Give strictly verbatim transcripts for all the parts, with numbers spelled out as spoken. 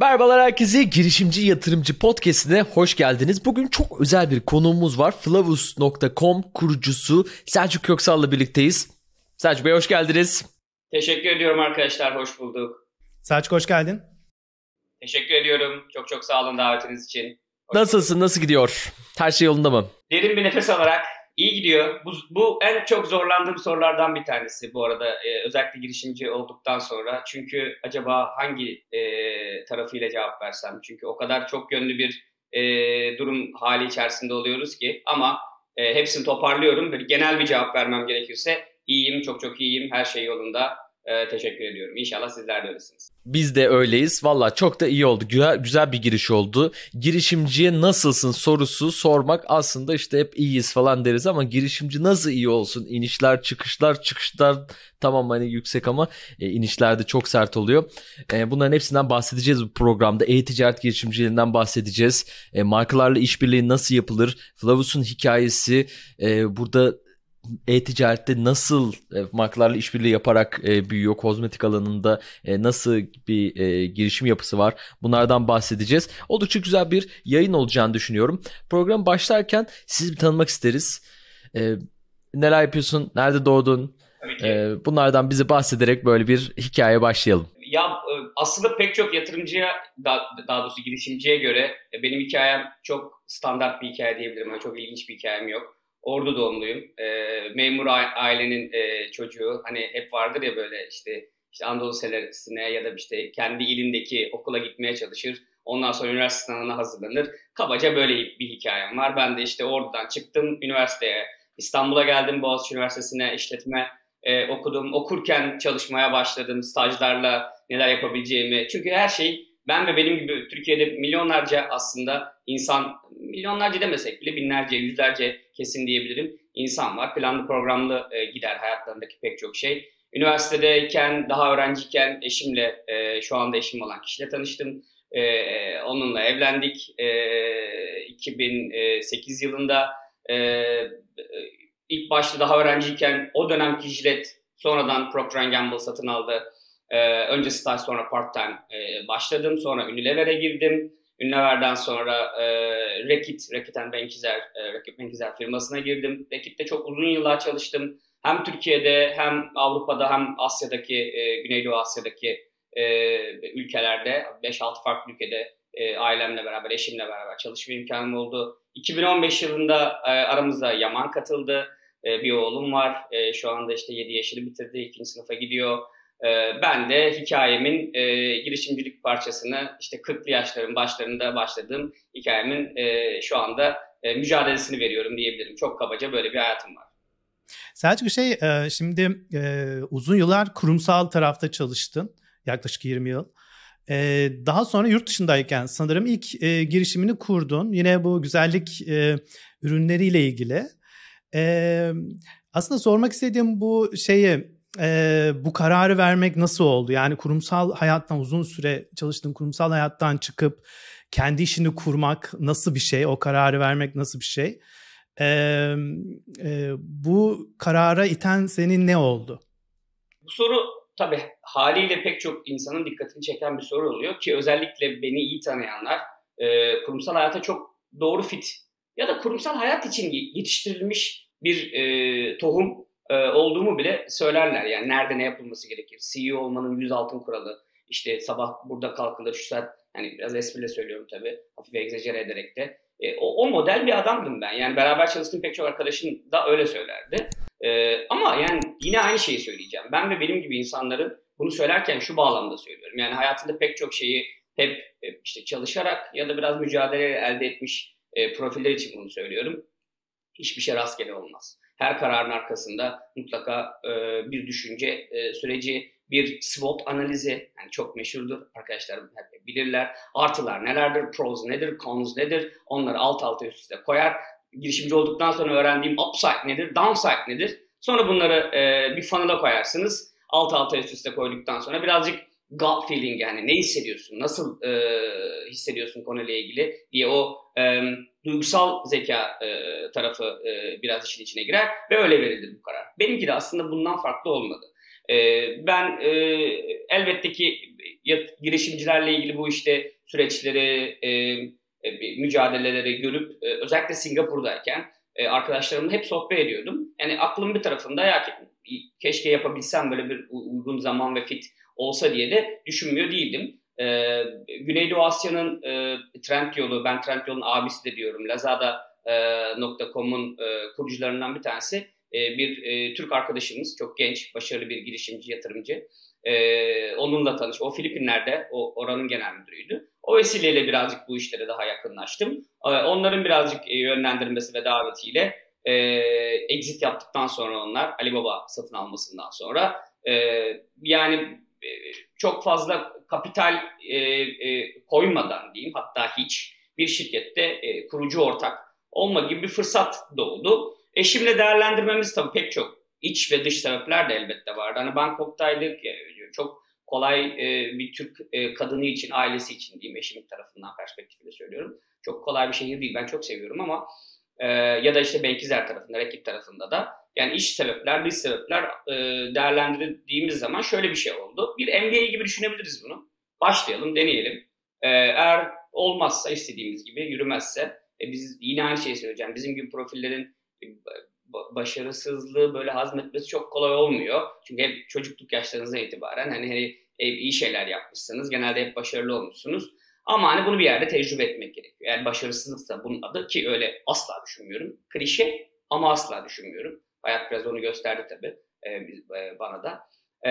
Merhabalar herkese, Girişimci Yatırımcı Podcast'ine hoş geldiniz. Bugün çok özel bir konuğumuz var. Flavus nokta com kurucusu Selçuk Köksal'la birlikteyiz. Selçuk Bey hoş geldiniz. Teşekkür ediyorum arkadaşlar, hoş bulduk. Selçuk hoş geldin. Teşekkür ediyorum. Çok çok sağ olun davetiniz için. Hoş Nasılsın, bulduk. Nasıl gidiyor? Her şey yolunda mı? Derin bir nefes alarak iyi gidiyor. Bu, bu en çok zorlandığım sorulardan bir tanesi bu arada. Ee, özellikle girişimci olduktan sonra. Çünkü acaba hangi e, tarafıyla cevap versem? Çünkü o kadar çok yönlü bir e, durum hali içerisinde oluyoruz ki. Ama e, hepsini toparlıyorum. Böyle genel bir cevap vermem gerekirse iyiyim, çok çok iyiyim, her şey yolunda. Ee, teşekkür ediyorum. İnşallah sizler de öylesiniz. Biz de öyleyiz. Valla çok da iyi oldu. Güzel, güzel bir giriş oldu. Girişimciye nasılsın sorusu sormak aslında işte hep iyiyiz falan deriz ama girişimci nasıl iyi olsun? İnişler, çıkışlar, çıkışlar tamam hani yüksek ama e, inişlerde çok sert oluyor. E, bunların hepsinden bahsedeceğiz bu programda. E-ticaret girişimcilerinden bahsedeceğiz. E, markalarla işbirliği nasıl yapılır? Flavus'un hikayesi e, burada... E-ticarette nasıl e, markalarla işbirliği yaparak e, büyüyor, kozmetik alanında e, nasıl bir e, girişim yapısı var, bunlardan bahsedeceğiz. Oldukça güzel bir yayın olacağını düşünüyorum. Program başlarken sizi bir tanımak isteriz. E, neler yapıyorsun, nerede doğdun, e, bunlardan bize bahsederek böyle bir hikaye başlayalım. Ya aslında pek çok yatırımcıya, daha doğrusu girişimciye göre benim hikayem çok standart bir hikaye diyebilirim. Yani çok ilginç bir hikayem yok. Ordu doğumluyum. E, memur ailenin e, çocuğu. Hani hep vardır ya böyle işte, işte Anadolu Lisesi'ne ya da işte kendi ilindeki okula gitmeye çalışır. Ondan sonra üniversite sınavına hazırlanır. Kabaca böyle bir hikayem var. Ben de işte Ordu'dan çıktım üniversiteye. İstanbul'a geldim, Boğaziçi Üniversitesi'ne işletme e, okudum. Okurken çalışmaya başladım. Stajlarla neler yapabileceğimi. Çünkü her şey ben ve benim gibi Türkiye'de milyonlarca aslında insan, milyonlarca demesek bile binlerce, yüzlerce kesin diyebilirim insan var. Planlı programlı e, gider hayatlarındaki pek çok şey. Üniversitedeyken, daha öğrenciyken eşimle, e, şu anda eşim olan kişiyle tanıştım. E, onunla evlendik. E, iki bin sekiz yılında e, ilk başta daha öğrenciyken o dönemki Gillette, sonradan Procter and Gamble satın aldı. Ee, önce staj, sonra part-time e, başladım. Sonra Unilever'e girdim. Unilever'den sonra e, Reckitt, Reckitt Benckiser, e, Reckitt Benckiser firmasına girdim. Reckitt'te çok uzun yıllar çalıştım. Hem Türkiye'de, hem Avrupa'da, hem Asya'daki, e, Güneydoğu Asya'daki e, ülkelerde, beş altı farklı ülkede e, ailemle beraber, eşimle beraber çalışma imkanım oldu. iki bin on beş yılında e, aramıza Yaman katıldı. E, bir oğlum var. E, şu anda işte yedi yaşını bitirdi, ikinci sınıfa gidiyor. Ben de hikayemin e, girişimcilik parçasını işte kırklı yaşların başlarında başladığım hikayemin e, şu anda e, mücadelesini veriyorum diyebilirim. Çok kabaca böyle bir hayatım var. Selçuk şey e, şimdi e, uzun yıllar kurumsal tarafta çalıştın, yaklaşık yirmi yıl. E, daha sonra yurt dışındayken sanırım ilk e, girişimini kurdun. Yine bu güzellik e, ürünleriyle ilgili. E, aslında sormak istediğim bu şeyi... Ee, bu kararı vermek nasıl oldu? Yani kurumsal hayattan, uzun süre çalıştığın kurumsal hayattan çıkıp kendi işini kurmak nasıl bir şey? O kararı vermek nasıl bir şey? Ee, e, bu karara iten senin ne oldu? Bu soru tabii haliyle pek çok insanın dikkatini çeken bir soru oluyor ki özellikle beni iyi tanıyanlar e, kurumsal hayata çok doğru fit ya da kurumsal hayat için yetiştirilmiş bir e, tohum olduğumu bile söylerler. Yani nerede ne yapılması gerekir? C E O olmanın yüz altın kuralı. İşte sabah burada kalkılır, şu saat, yani biraz espriyle söylüyorum tabii. Hafif egzajere ederek de. E, o, o model bir adamdım ben. Yani beraber çalıştığım pek çok arkadaşım da öyle söylerdi. E, ama yani yine aynı şeyi söyleyeceğim. Ben ve benim gibi insanların bunu söylerken şu bağlamda söylüyorum. Yani hayatında pek çok şeyi hep işte çalışarak ya da biraz mücadeleyle elde etmiş e, profiller için bunu söylüyorum. Hiçbir şey rastgele olmaz. Her kararın arkasında mutlaka e, bir düşünce e, süreci, bir SWOT analizi, yani çok meşhurdur arkadaşlar bilirler. Artılar nelerdir, pros nedir, cons nedir, onları alt alta üst üste koyar. Girişimci olduktan sonra öğrendiğim upside nedir, downside nedir. Sonra bunları e, bir funnel'a koyarsınız. Alt alta üst üste koyduktan sonra birazcık gut feeling, yani ne hissediyorsun, nasıl e, hissediyorsun konuyla ilgili diye o e, duygusal zeka e, tarafı e, biraz işin içine girer ve öyle verilir bu karar. Benimki de aslında bundan farklı olmadı. Ben elbette ki girişimcilerle ilgili bu işte süreçleri, mücadeleleri görüp özellikle Singapur'dayken arkadaşlarımla hep sohbet ediyordum. Yani aklım bir tarafında ya keşke yapabilsem, böyle bir uygun zaman ve fit olsa diye de düşünmüyor değildim. Ee, Güneydoğu Asya'nın e, Trendyol'u, ben Trendyol'un abisi de diyorum, Lazada nokta com'un e, kurucularından bir tanesi, e, bir e, Türk arkadaşımız, çok genç, başarılı bir girişimci, yatırımcı. E, onunla tanış. O Filipinler'de, o oranın genel müdürüydü. O vesileyle birazcık bu işlere daha yakınlaştım. E, onların birazcık e, yönlendirmesi ve davetiyle e, exit yaptıktan sonra onlar, Alibaba satın almasından sonra, e, yani e, çok fazla kapital e, e, koymadan diyeyim, hatta hiç, bir şirkette e, kurucu ortak olma gibi bir fırsat doğdu. Eşimle değerlendirmemiz tabii pek çok iç ve dış sebepler de elbette vardı. Hani Bangkok'taydık, e, çok kolay e, bir Türk e, kadını için, ailesi için diyeyim, eşimin tarafından perspektifle söylüyorum. Çok kolay bir şehir değil, ben çok seviyorum ama e, ya da işte Benckiser tarafında, Reckitt tarafında da, yani iç sebepler, dış sebepler e, değerlendirdiğimiz zaman şöyle bir şey oldu. Bir M B A gibi düşünebiliriz bunu. Başlayalım, deneyelim. E, eğer olmazsa, istediğimiz gibi yürümezse, e, biz yine aynı şeyi söyleyeceğim. Bizim gibi profillerin e, başarısızlığı, böyle hazmetmesi çok kolay olmuyor. Çünkü hep çocukluk yaşlarınızdan itibaren hani, hani hep iyi şeyler yapmışsınız, genelde hep başarılı olmuşsunuz. Ama hani bunu bir yerde tecrübe etmek gerekiyor. Yani başarısızlıksa bunun adı, ki öyle asla düşünmüyorum. Klişe ama asla düşünmüyorum. Hayat biraz onu gösterdi tabii e, biz, e, bana da. E,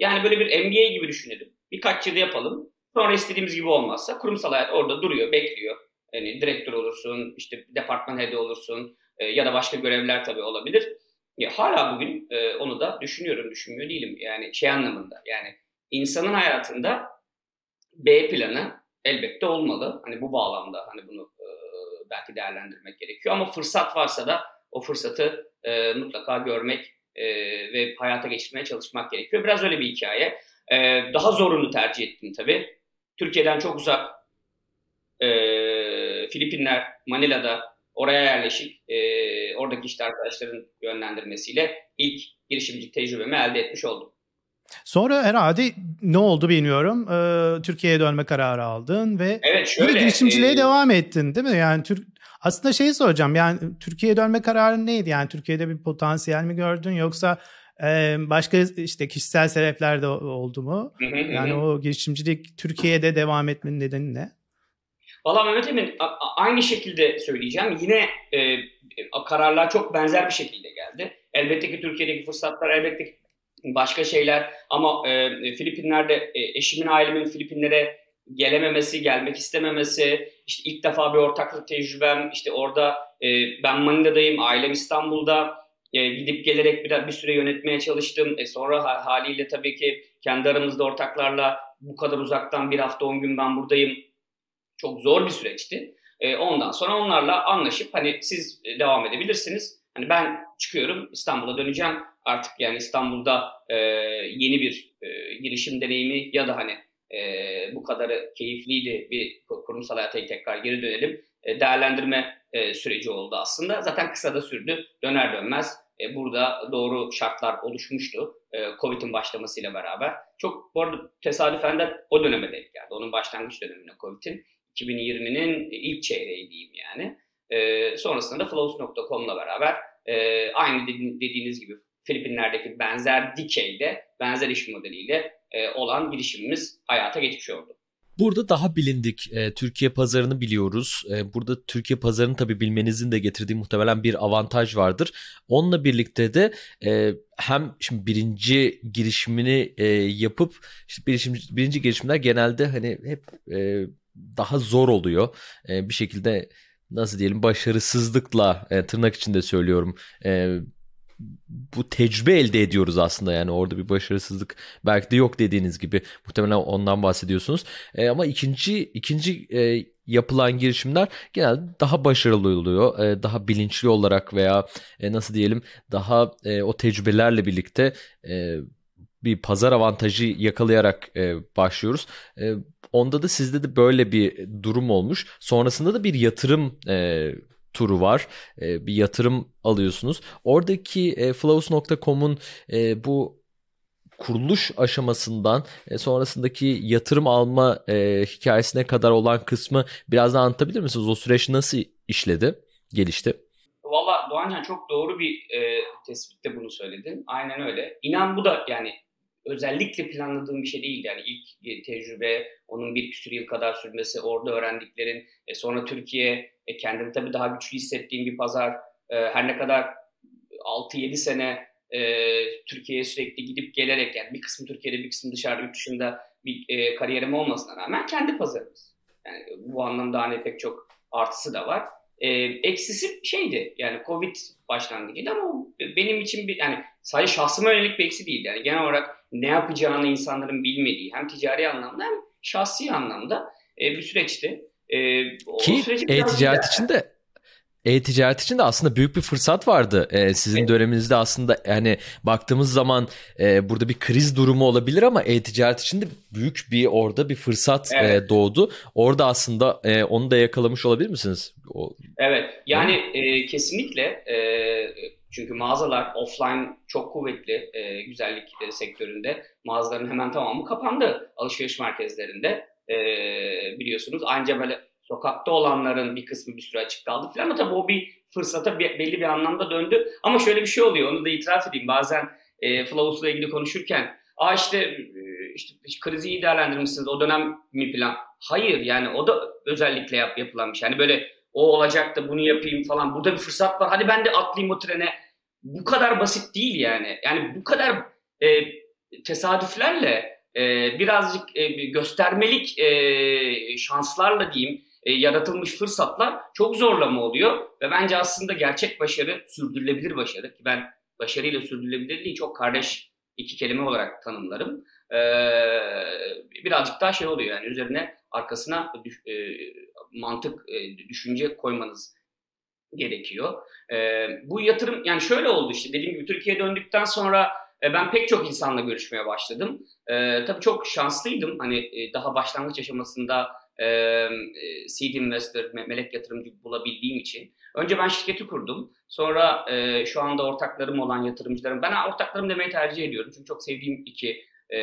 yani böyle bir M B A gibi düşünelim. Birkaç yıl yapalım. Sonra istediğimiz gibi olmazsa kurumsal hayat orada duruyor, bekliyor. Yani direktör olursun, işte departman head'i olursun e, ya da başka görevler tabii olabilir. Ya, hala bugün e, onu da düşünüyorum, düşünmüyor değilim. Yani şey anlamında, yani insanın hayatında B planı elbette olmalı. Hani bu bağlamda hani bunu e, belki değerlendirmek gerekiyor. Ama fırsat varsa da o fırsatı e, mutlaka görmek e, ve hayata geçirmeye çalışmak gerekiyor. Biraz öyle bir hikaye. E, daha zorunu tercih ettim tabii. Türkiye'den çok uzak, e, Filipinler, Manila'da, oraya yerleşik, e, oradaki işte arkadaşların yönlendirmesiyle ilk girişimci tecrübemi elde etmiş oldum. Sonra herhalde ne oldu bilmiyorum. Ee, Türkiye'ye dönme kararı aldın ve evet, şöyle, girişimciliğe e, devam ettin değil mi? Yani Türk aslında şeyi soracağım. Yani Türkiye'ye dönme kararı neydi? Yani Türkiye'de bir potansiyel mi gördün, yoksa e, başka işte kişisel sebepler de oldu mu? Hı hı, yani hı. O girişimcilik Türkiye'de devam etmenin nedeni ne? Valla Mehmet Emin, aynı şekilde söyleyeceğim. Yine e, kararlar çok benzer bir şekilde geldi. Elbette ki Türkiye'deki fırsatlar, elbette ki başka şeyler, ama e, Filipinler'de e, eşimin, ailemin Filipinlere gelememesi, gelmek istememesi, işte ilk defa bir ortaklık tecrübem, işte orada e, ben Manila'dayım, ailem İstanbul'da, e, gidip gelerek bir, bir süre yönetmeye çalıştım. E, sonra haliyle tabii ki kendi aramızda ortaklarla bu kadar uzaktan bir hafta on gün ben buradayım. Çok zor bir süreçti. E, ondan sonra onlarla anlaşıp hani siz devam edebilirsiniz. Hani ben çıkıyorum, İstanbul'a döneceğim. Artık yani İstanbul'da e, yeni bir e, girişim deneyimi ya da hani e, bu kadarı keyifliydi, bir kurumsal hayata tekrar geri dönelim e, değerlendirme e, süreci oldu aslında. Zaten kısa da sürdü. Döner dönmez e, burada doğru şartlar oluşmuştu. E, Covid'in başlamasıyla beraber. Çok bu arada tesadüfen de o döneme denk geldi. Onun başlangıç dönemine Covid'in. iki bin yirminin ilk çeyreği diyeyim yani. E, sonrasında da Flavus nokta com'la beraber e, aynı dediğiniz gibi Filipinler'deki benzer dikeyde, benzer iş modeliyle e, olan girişimimiz hayata geçmiş oldu. Burada daha bilindik. E, Türkiye pazarını biliyoruz. E, burada Türkiye pazarını tabii bilmenizin de getirdiği muhtemelen bir avantaj vardır. Onunla birlikte de e, hem şimdi birinci girişimini e, yapıp, işte birinci, birinci girişimler genelde hani hep e, daha zor oluyor. E, bir şekilde nasıl diyelim, başarısızlıkla e, tırnak içinde söylüyorum, e, bu tecrübe elde ediyoruz aslında. Yani orada bir başarısızlık belki de yok, dediğiniz gibi muhtemelen ondan bahsediyorsunuz. E, ama ikinci ikinci e, yapılan girişimler genelde daha başarılı oluyor. E, daha bilinçli olarak veya e, nasıl diyelim, daha e, o tecrübelerle birlikte e, bir pazar avantajı yakalayarak e, başlıyoruz. E, onda da sizde de böyle bir durum olmuş. Sonrasında da bir yatırım e, turu var. E, bir yatırım alıyorsunuz. Oradaki e, Flavus nokta com'un e, bu kuruluş aşamasından e, sonrasındaki yatırım alma e, hikayesine kadar olan kısmı biraz daha anlatabilir misiniz? O süreç nasıl işledi, gelişti? Valla Doğancan çok doğru bir e, tespitte bunu söyledin. Aynen öyle. İnan bu da yani özellikle planladığım bir şey değildi. Yani ilk tecrübe, onun bir küsur yıl kadar sürmesi, orada öğrendiklerin, e, sonra Türkiye, e, kendimi tabii daha güçlü hissettiğim bir pazar, e, her ne kadar altı yedi sene e, Türkiye'ye sürekli gidip gelerek, yani bir kısmı Türkiye'de bir kısmı dışarıda, yurt dışında bir e, kariyerim olmasına rağmen kendi pazarımız. Yani bu anlamda hani pek çok artısı da var. E, eksisi şeydi yani Covid başlangıcıydı ama benim için bir, yani sadece şahsıma yönelik bir eksi değildi. Yani genel olarak ne yapacağını insanların bilmediği hem ticari anlamda hem şahsi anlamda e, bir süreçti. E, o Ki e-ticaret için de E-ticaret için de aslında büyük bir fırsat vardı. Ee, sizin evet. döneminizde aslında hani baktığımız zaman e, burada bir kriz durumu olabilir ama e-ticaret için de büyük bir orada bir fırsat evet. e, doğdu. Orada aslında e, onu da yakalamış olabilir misiniz? O, evet yani e, kesinlikle e, çünkü mağazalar offline çok kuvvetli e, güzellik e, sektöründe. Mağazaların hemen tamamı kapandı alışveriş merkezlerinde e, biliyorsunuz ancak böyle sokakta olanların bir kısmı bir süre açık kaldı falan ama tabii o bir fırsata belli bir anlamda döndü. Ama şöyle bir şey oluyor, onu da itiraf edeyim. Bazen e, Flavus'la ilgili konuşurken aa işte, e, işte krizi iyi değerlendirmişsiniz o dönem mi plan? Hayır yani o da özellikle yap, yapılan bir şey. Yani böyle o olacak da bunu yapayım falan. Burada bir fırsat var. Hadi ben de atlayayım o trene. Bu kadar basit değil yani. Yani bu kadar e, tesadüflerle e, birazcık e, göstermelik e, şanslarla diyeyim E, yaratılmış fırsatlar çok zorlama oluyor ve bence aslında gerçek başarı sürdürülebilir başarı ki ben başarıyla sürdürülebilirliği çok kardeş iki kelime olarak tanımlarım. Ee, birazcık daha şey oluyor yani üzerine arkasına düş, e, mantık e, düşünce koymanız gerekiyor. E, bu yatırım yani şöyle oldu işte dediğim gibi Türkiye'ye döndükten sonra e, ben pek çok insanla görüşmeye başladım. E, tabii çok şanslıydım hani e, daha başlangıç aşamasında E, seed investor, me- melek yatırımcı bulabildiğim için. Önce ben şirketi kurdum. Sonra e, şu anda ortaklarım olan yatırımcılarım, ben ortaklarım demeyi tercih ediyorum. Çünkü çok sevdiğim iki e,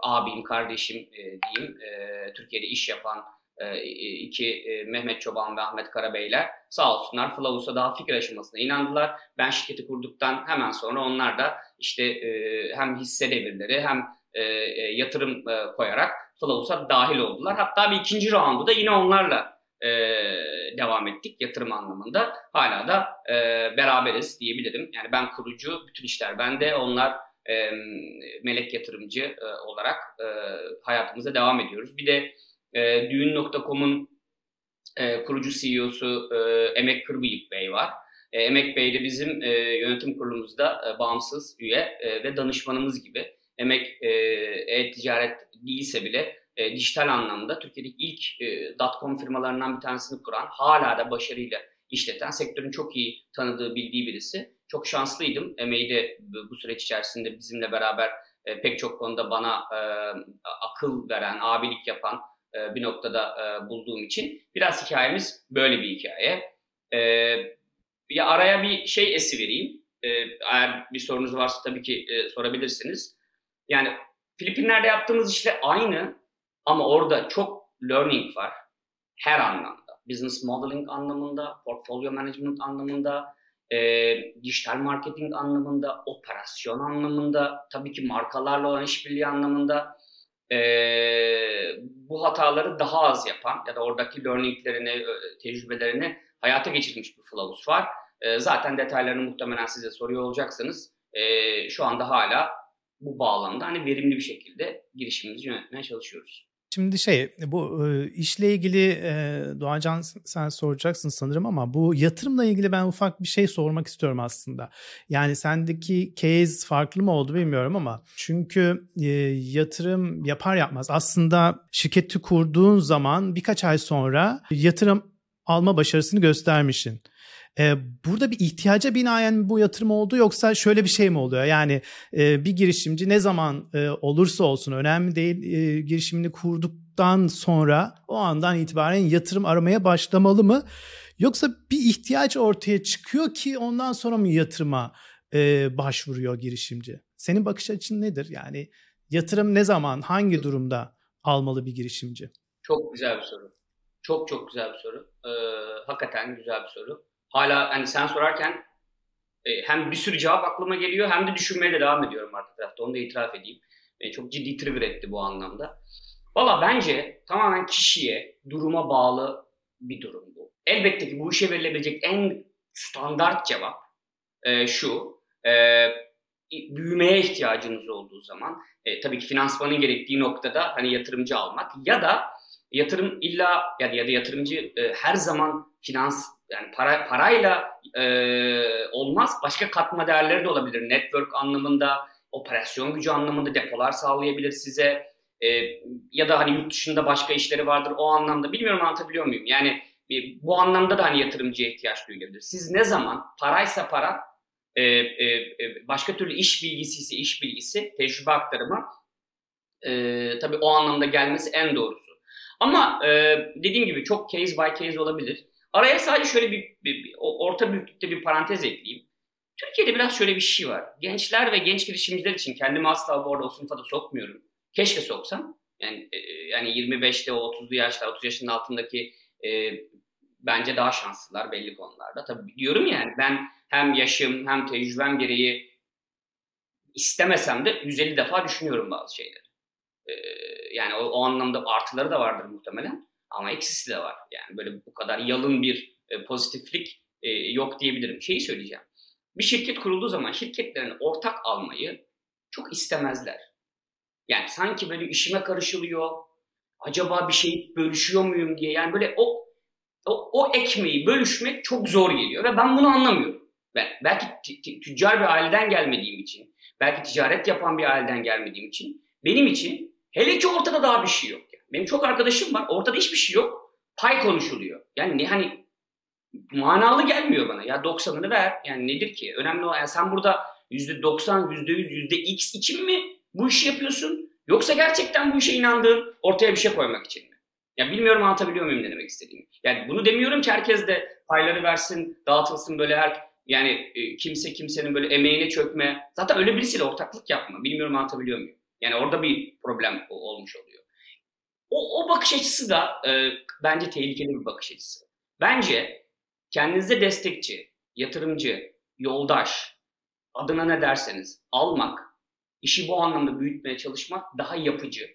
abim, kardeşim e, diyeyim, e, Türkiye'de iş yapan e, iki e, Mehmet Çoban ve Ahmet Karabeyler sağ olsunlar Flavus'a daha fikir aşamasına inandılar. Ben şirketi kurduktan hemen sonra onlar da işte e, hem hisse devirleri hem e, e, yatırım e, koyarak Flavus'a dahil oldular. Hatta bir ikinci roundu da yine onlarla e, devam ettik yatırım anlamında. Hala da e, beraberiz diyebilirim. Yani ben kurucu, bütün işler bende. Onlar e, melek yatırımcı e, olarak e, hayatımıza devam ediyoruz. Bir de e, düğün nokta com'un e, kurucu C E O'su e, Emek Kırbıyık Bey var. E, Emek Bey de bizim e, yönetim kurulumuzda e, bağımsız üye e, ve danışmanımız gibi. Emek e-ticaret değilse bile e, dijital anlamda Türkiye'deki ilk e, dot com firmalarından bir tanesini kuran, hala da başarıyla işleten, sektörün çok iyi tanıdığı, bildiği birisi. Çok şanslıydım. Emeği de bu süreç içerisinde bizimle beraber e, pek çok konuda bana e, akıl veren, abilik yapan e, bir noktada e, bulduğum için biraz hikayemiz böyle bir hikaye. E, ya araya bir şey esi vereyim. E, eğer bir sorunuz varsa tabii ki e, sorabilirsiniz. Yani Filipinler'de yaptığımız işle aynı ama orada çok learning var her anlamda. Business modeling anlamında, portfolyo management anlamında, e, dijital marketing anlamında, operasyon anlamında, tabii ki markalarla olan işbirliği anlamında e, bu hataları daha az yapan ya da oradaki learninglerini, tecrübelerini hayata geçirmiş bir Flavus var. E, zaten detaylarını muhtemelen size soruyor olacaksınız. E, şu anda hala bu bağlamda hani verimli bir şekilde girişimimizi yönetmeye çalışıyoruz. Şimdi şey bu işle ilgili Doğancan sen soracaksın sanırım ama bu yatırımla ilgili ben ufak bir şey sormak istiyorum aslında. Yani sendeki case farklı mı oldu bilmiyorum ama çünkü yatırım yapar yapmaz aslında şirketi kurduğun zaman birkaç ay sonra yatırım alma başarısını göstermişsin. Burada bir ihtiyaca binaen bu yatırım oldu yoksa şöyle bir şey mi oluyor? Yani bir girişimci ne zaman olursa olsun önemli değil girişimini kurduktan sonra o andan itibaren yatırım aramaya başlamalı mı? Yoksa bir ihtiyaç ortaya çıkıyor ki ondan sonra mı yatırıma başvuruyor girişimci? Senin bakış açın nedir? Yani yatırım ne zaman, hangi durumda almalı bir girişimci? Çok güzel bir soru. Çok çok güzel bir soru. Ee, hakikaten güzel bir soru. Hala hani sen sorarken e, hem bir sürü cevap aklıma geliyor hem de düşünmeye de devam ediyorum arka tarafta. Onu da itiraf edeyim. E, çok ciddi trigger etti bu anlamda. Valla bence tamamen kişiye, duruma bağlı bir durum bu. Elbette ki bu işe verilebilecek en standart cevap e, şu. E, büyümeye ihtiyacınız olduğu zaman e, tabii ki finansmanın gerektiği noktada hani yatırımcı almak ya da yatırım illa yani ya da yatırımcı e, her zaman finans yani para parayla e, olmaz. Başka katma değerleri de olabilir. Network anlamında, operasyon gücü anlamında depolar sağlayabilir size. E, ya da hani yurt dışında başka işleri vardır o anlamda. Bilmiyorum anlatabiliyor muyum? Yani e, bu anlamda da hani yatırımcıya ihtiyaç duyulabilir. Siz ne zaman paraysa para, e, e, başka türlü iş bilgisi ise iş bilgisi, tecrübe aktarımı e, tabii o anlamda gelmesi en doğrusu. Ama e, dediğim gibi çok case by case olabilir. Araya sadece şöyle bir, bir, bir orta büyüklükte bir parantez ekleyeyim. Türkiye'de biraz şöyle bir şey var. Gençler ve genç girişimciler için kendimi asla bu arada o sınıfa da sokmuyorum. Keşke soksam. Yani, e, yani yirmi beşte o otuzlu yaşlar, otuz yaşın altındaki e, bence daha şanslılar belli konularda. Tabii diyorum ya yani ben hem yaşım hem tecrübem gereği istemesem de yüz elli defa düşünüyorum bazı şeyleri. E, yani o, o anlamda artıları da vardır muhtemelen ama eksisi de var. Yani böyle bu kadar yalın bir e, pozitiflik e, yok diyebilirim. Şeyi söyleyeceğim. Bir şirket kurulduğu zaman şirketlerin ortak almayı çok istemezler. Yani sanki böyle işime karışılıyor, acaba bir şey bölüşüyor muyum diye. Yani böyle o, o, o ekmeği bölüşmek çok zor geliyor ve ben bunu anlamıyorum. Ben, belki t- t- tüccar bir aileden gelmediğim için, belki ticaret yapan bir aileden gelmediğim için, benim için hele ki ortada daha bir şey yok. Yani benim çok arkadaşım var, ortada hiçbir şey yok, pay konuşuluyor. Yani ne, hani manalı gelmiyor bana. Ya doksanını ver, yani nedir ki? Önemli olan, yani sen burada yüzde doksan, yüzde yüz, yüzde x için mi bu işi yapıyorsun? Yoksa gerçekten bu işe inandığın, ortaya bir şey koymak için mi? Ya bilmiyorum anlatabiliyor muyum ne demek istediğimi. Yani bunu demiyorum ki herkes de payları versin, dağıtılsın böyle her... Yani e, kimse kimsenin böyle emeğine çökme... Zaten öyle birisiyle ortaklık yapma. Bilmiyorum anlatabiliyor muyum? Yani orada bir problem olmuş oluyor. O, o bakış açısı da e, bence tehlikeli bir bakış açısı. Bence kendinize destekçi, yatırımcı, yoldaş, adına ne derseniz almak... İşi bu anlamda büyütmeye çalışmak daha yapıcı.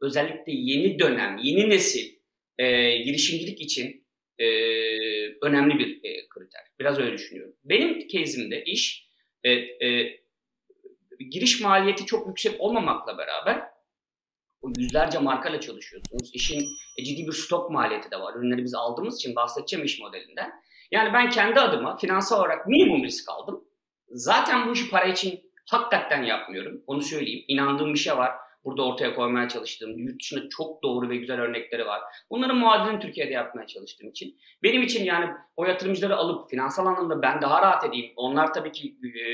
Özellikle yeni dönem, yeni nesil e, girişimcilik için e, önemli bir e, kriter. Biraz öyle düşünüyorum. Benim case'imde iş e, e, giriş maliyeti çok yüksek olmamakla beraber o yüzlerce markayla çalışıyorsunuz. İşin e, ciddi bir stok maliyeti de var. Ürünleri biz aldığımız için bahsedeceğim iş modelinden. Yani ben kendi adıma finansal olarak minimum risk aldım. Zaten bu işi para için hakikaten yapmıyorum. Onu söyleyeyim. İnandığım bir şey var. Burada ortaya koymaya çalıştığım, yurt dışında çok doğru ve güzel örnekleri var. Bunların muadilini Türkiye'de yapmaya çalıştığım için. Benim için yani o yatırımcıları alıp finansal anlamda ben daha rahat edeyim. Onlar tabii ki e,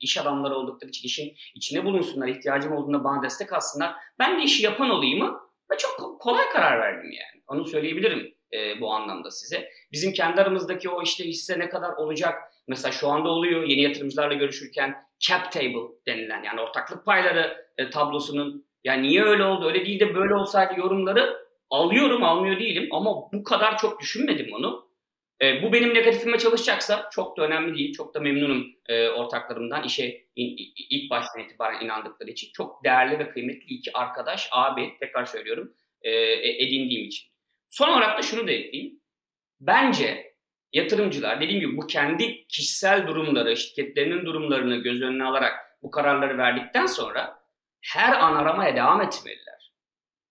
iş adamları oldukları için işin içine bulunsunlar. İhtiyacım olduğunda bana destek alsınlar. Ben de işi yapan olayım ve çok kolay karar verdim yani. Onu söyleyebilirim e, bu anlamda size. Bizim kendi aramızdaki o işte hisse ne kadar olacak? Mesela şu anda oluyor yeni yatırımcılarla görüşürken cap table denilen yani ortaklık payları e, tablosunun ya niye öyle oldu öyle değil de böyle olsaydı yorumları alıyorum almıyor değilim ama bu kadar çok düşünmedim onu. E, bu benim negatifime çalışacaksa çok da önemli değil. Çok da memnunum e, ortaklarımdan işe in, ilk baştan itibaren inandıkları için. Çok değerli ve kıymetli iki arkadaş, abi tekrar söylüyorum e, edindiğim için. Son olarak da şunu da ekleyeyim. Bence yatırımcılar dediğim gibi bu kendi kişisel durumları, şirketlerinin durumlarını göz önüne alarak bu kararları verdikten sonra her an aramaya devam etmeliler.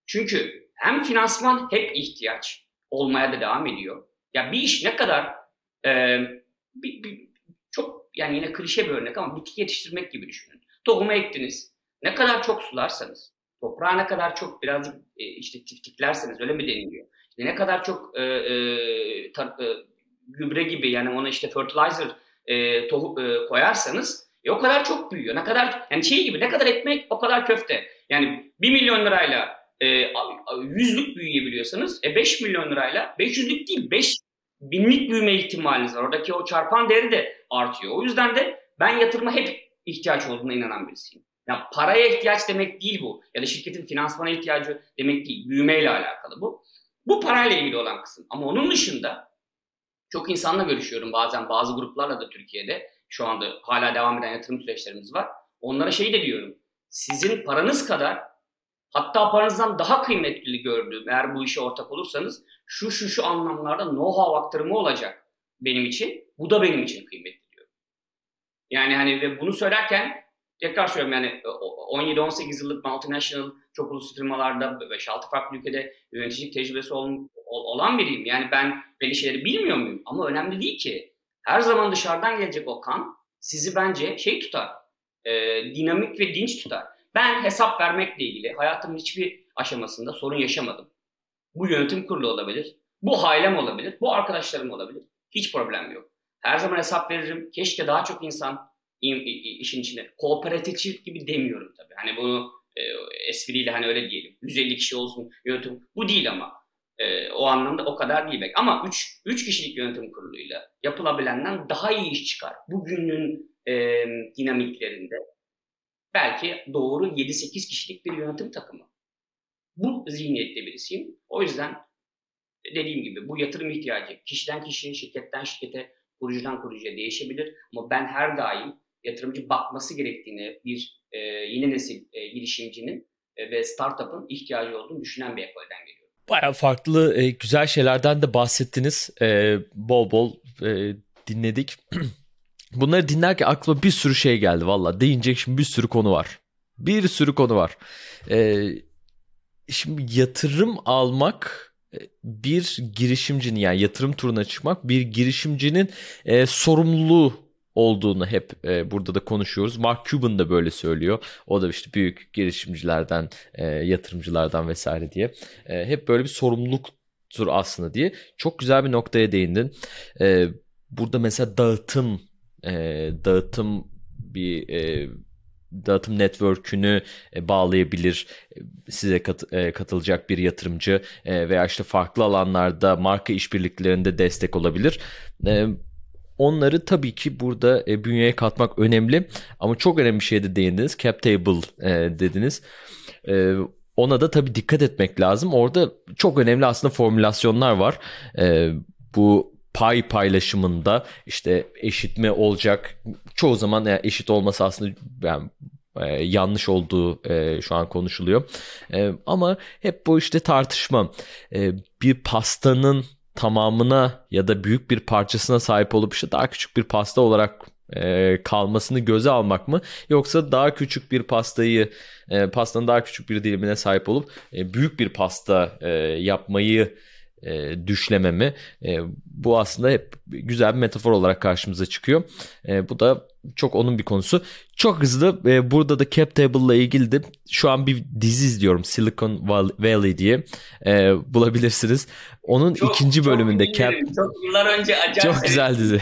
Çünkü hem finansman hep ihtiyaç olmaya da devam ediyor. Ya bir iş ne kadar e, bir, bir, çok yani yine klişe bir örnek ama bitki yetiştirmek gibi düşünün. Tohumu ektiniz. Ne kadar çok sularsanız, toprağa ne kadar çok birazcık e, işte tiftiklerseniz öyle mi deniliyor? İşte ne kadar çok e, e, tar- e, gübre gibi yani ona işte fertilizer e, tohu, e, koyarsanız e, o kadar çok büyüyor. Ne kadar yani şey gibi ne kadar ekmek o kadar köfte. Yani bir milyon lirayla e, yüzlük büyüyebiliyorsanız e, beş milyon lirayla beş yüzlük değil beş binlik büyüme ihtimaliniz var. Oradaki o çarpan değeri de artıyor. O yüzden de ben yatırıma hep ihtiyaç olduğuna inanan birisiyim. Yani paraya ihtiyaç demek değil bu. Ya da şirketin finansmana ihtiyacı demek değil. Büyümeyle alakalı bu. Bu parayla ilgili olan kısım. Ama onun dışında çok insanla görüşüyorum bazen. Bazı gruplarla da Türkiye'de şu anda hala devam eden yatırım süreçlerimiz var. Onlara şey de diyorum. Sizin paranız kadar, hatta paranızdan daha kıymetli gördüğüm, eğer bu işe ortak olursanız şu şu şu anlamlarda know-how aktarımı olacak benim için. Bu da benim için kıymetli diyorum. Yani hani ve bunu söylerken tekrar söylüyorum, yani on yedi on sekiz yıllık multinational, çok uluslu firmalarda beş altı farklı ülkede yöneticilik tecrübesi olan biriyim. Yani ben belli şeyleri bilmiyor muyum? Ama önemli değil ki. Her zaman dışarıdan gelecek o kan sizi bence şey tutar, e, dinamik ve dinç tutar. Ben hesap vermekle ilgili hayatımın hiçbir aşamasında sorun yaşamadım. Bu yönetim kurulu olabilir, bu ailem olabilir, bu arkadaşlarım olabilir. Hiç problem yok. Her zaman hesap veririm. Keşke daha çok insan işin içine, kooperatifçilik gibi demiyorum tabii. Hani bunu e, espriyle hani öyle diyelim. yüz elli kişi olsun yönetim. Bu değil ama. E, o anlamda o kadar değil belki. Ama üç kişilik yönetim kuruluyla yapılabilenden daha iyi iş çıkar. Bugünün e, dinamiklerinde belki doğru yedi sekiz kişilik bir yönetim takımı. Bu zihniyette birisiyim. O yüzden dediğim gibi bu yatırım ihtiyacı kişiden kişiye, şirketten şirkete, kurucudan kurucuya değişebilir. Ama ben her daim yatırımcı bakması gerektiğini, bir e, yeni nesil e, girişimcinin e, ve startup'ın ihtiyacı olduğunu düşünen bir ekolden geliyorum. Bayağı farklı e, güzel şeylerden de bahsettiniz. E, bol bol e, dinledik. Bunları dinlerken aklıma bir sürü şey geldi valla. Değinecek şimdi bir sürü konu var. Bir sürü konu var. E, şimdi yatırım almak bir girişimcinin, yani yatırım turuna çıkmak bir girişimcinin e, sorumluluğu olduğunu hep e, burada da konuşuyoruz. Mark Cuban da böyle söylüyor. O da işte büyük girişimcilerden, e, yatırımcılardan vesaire diye. E, hep böyle bir sorumluluktur aslında diye. Çok güzel bir noktaya değindin. E, burada mesela dağıtım, e, dağıtım bir e, dağıtım network'ünü e, bağlayabilir. E, size kat, e, katılacak bir yatırımcı e, veya işte farklı alanlarda marka işbirliklerinde destek olabilir. E, Onları tabii ki burada e, bünyeye katmak önemli, ama çok önemli bir şey de değindiniz. Cap table e, dediniz. E, ona da tabii dikkat etmek lazım. Orada çok önemli aslında formülasyonlar var. E, bu pay paylaşımında işte eşitme olacak. Çoğu zaman yani eşit olması aslında yani, e, yanlış olduğu e, şu an konuşuluyor. E, ama hep bu işte tartışma. E, bir pastanın tamamına ya da büyük bir parçasına sahip olup işte daha küçük bir pasta olarak e, kalmasını göze almak mı? Yoksa daha küçük bir pastayı, e, pastanın daha küçük bir dilimine sahip olup e, büyük bir pasta e, yapmayı e, düşleme mi? E, bu aslında hep güzel bir metafor olarak karşımıza çıkıyor. E, bu da çok onun bir konusu. Çok hızlı e, burada da Cap Table'la ilgili de şu an bir dizi izliyorum, Silicon Valley diye e, bulabilirsiniz. Onun çok, ikinci bölümünde çok Cap çok yıllar önce acayip çok güzel dizi.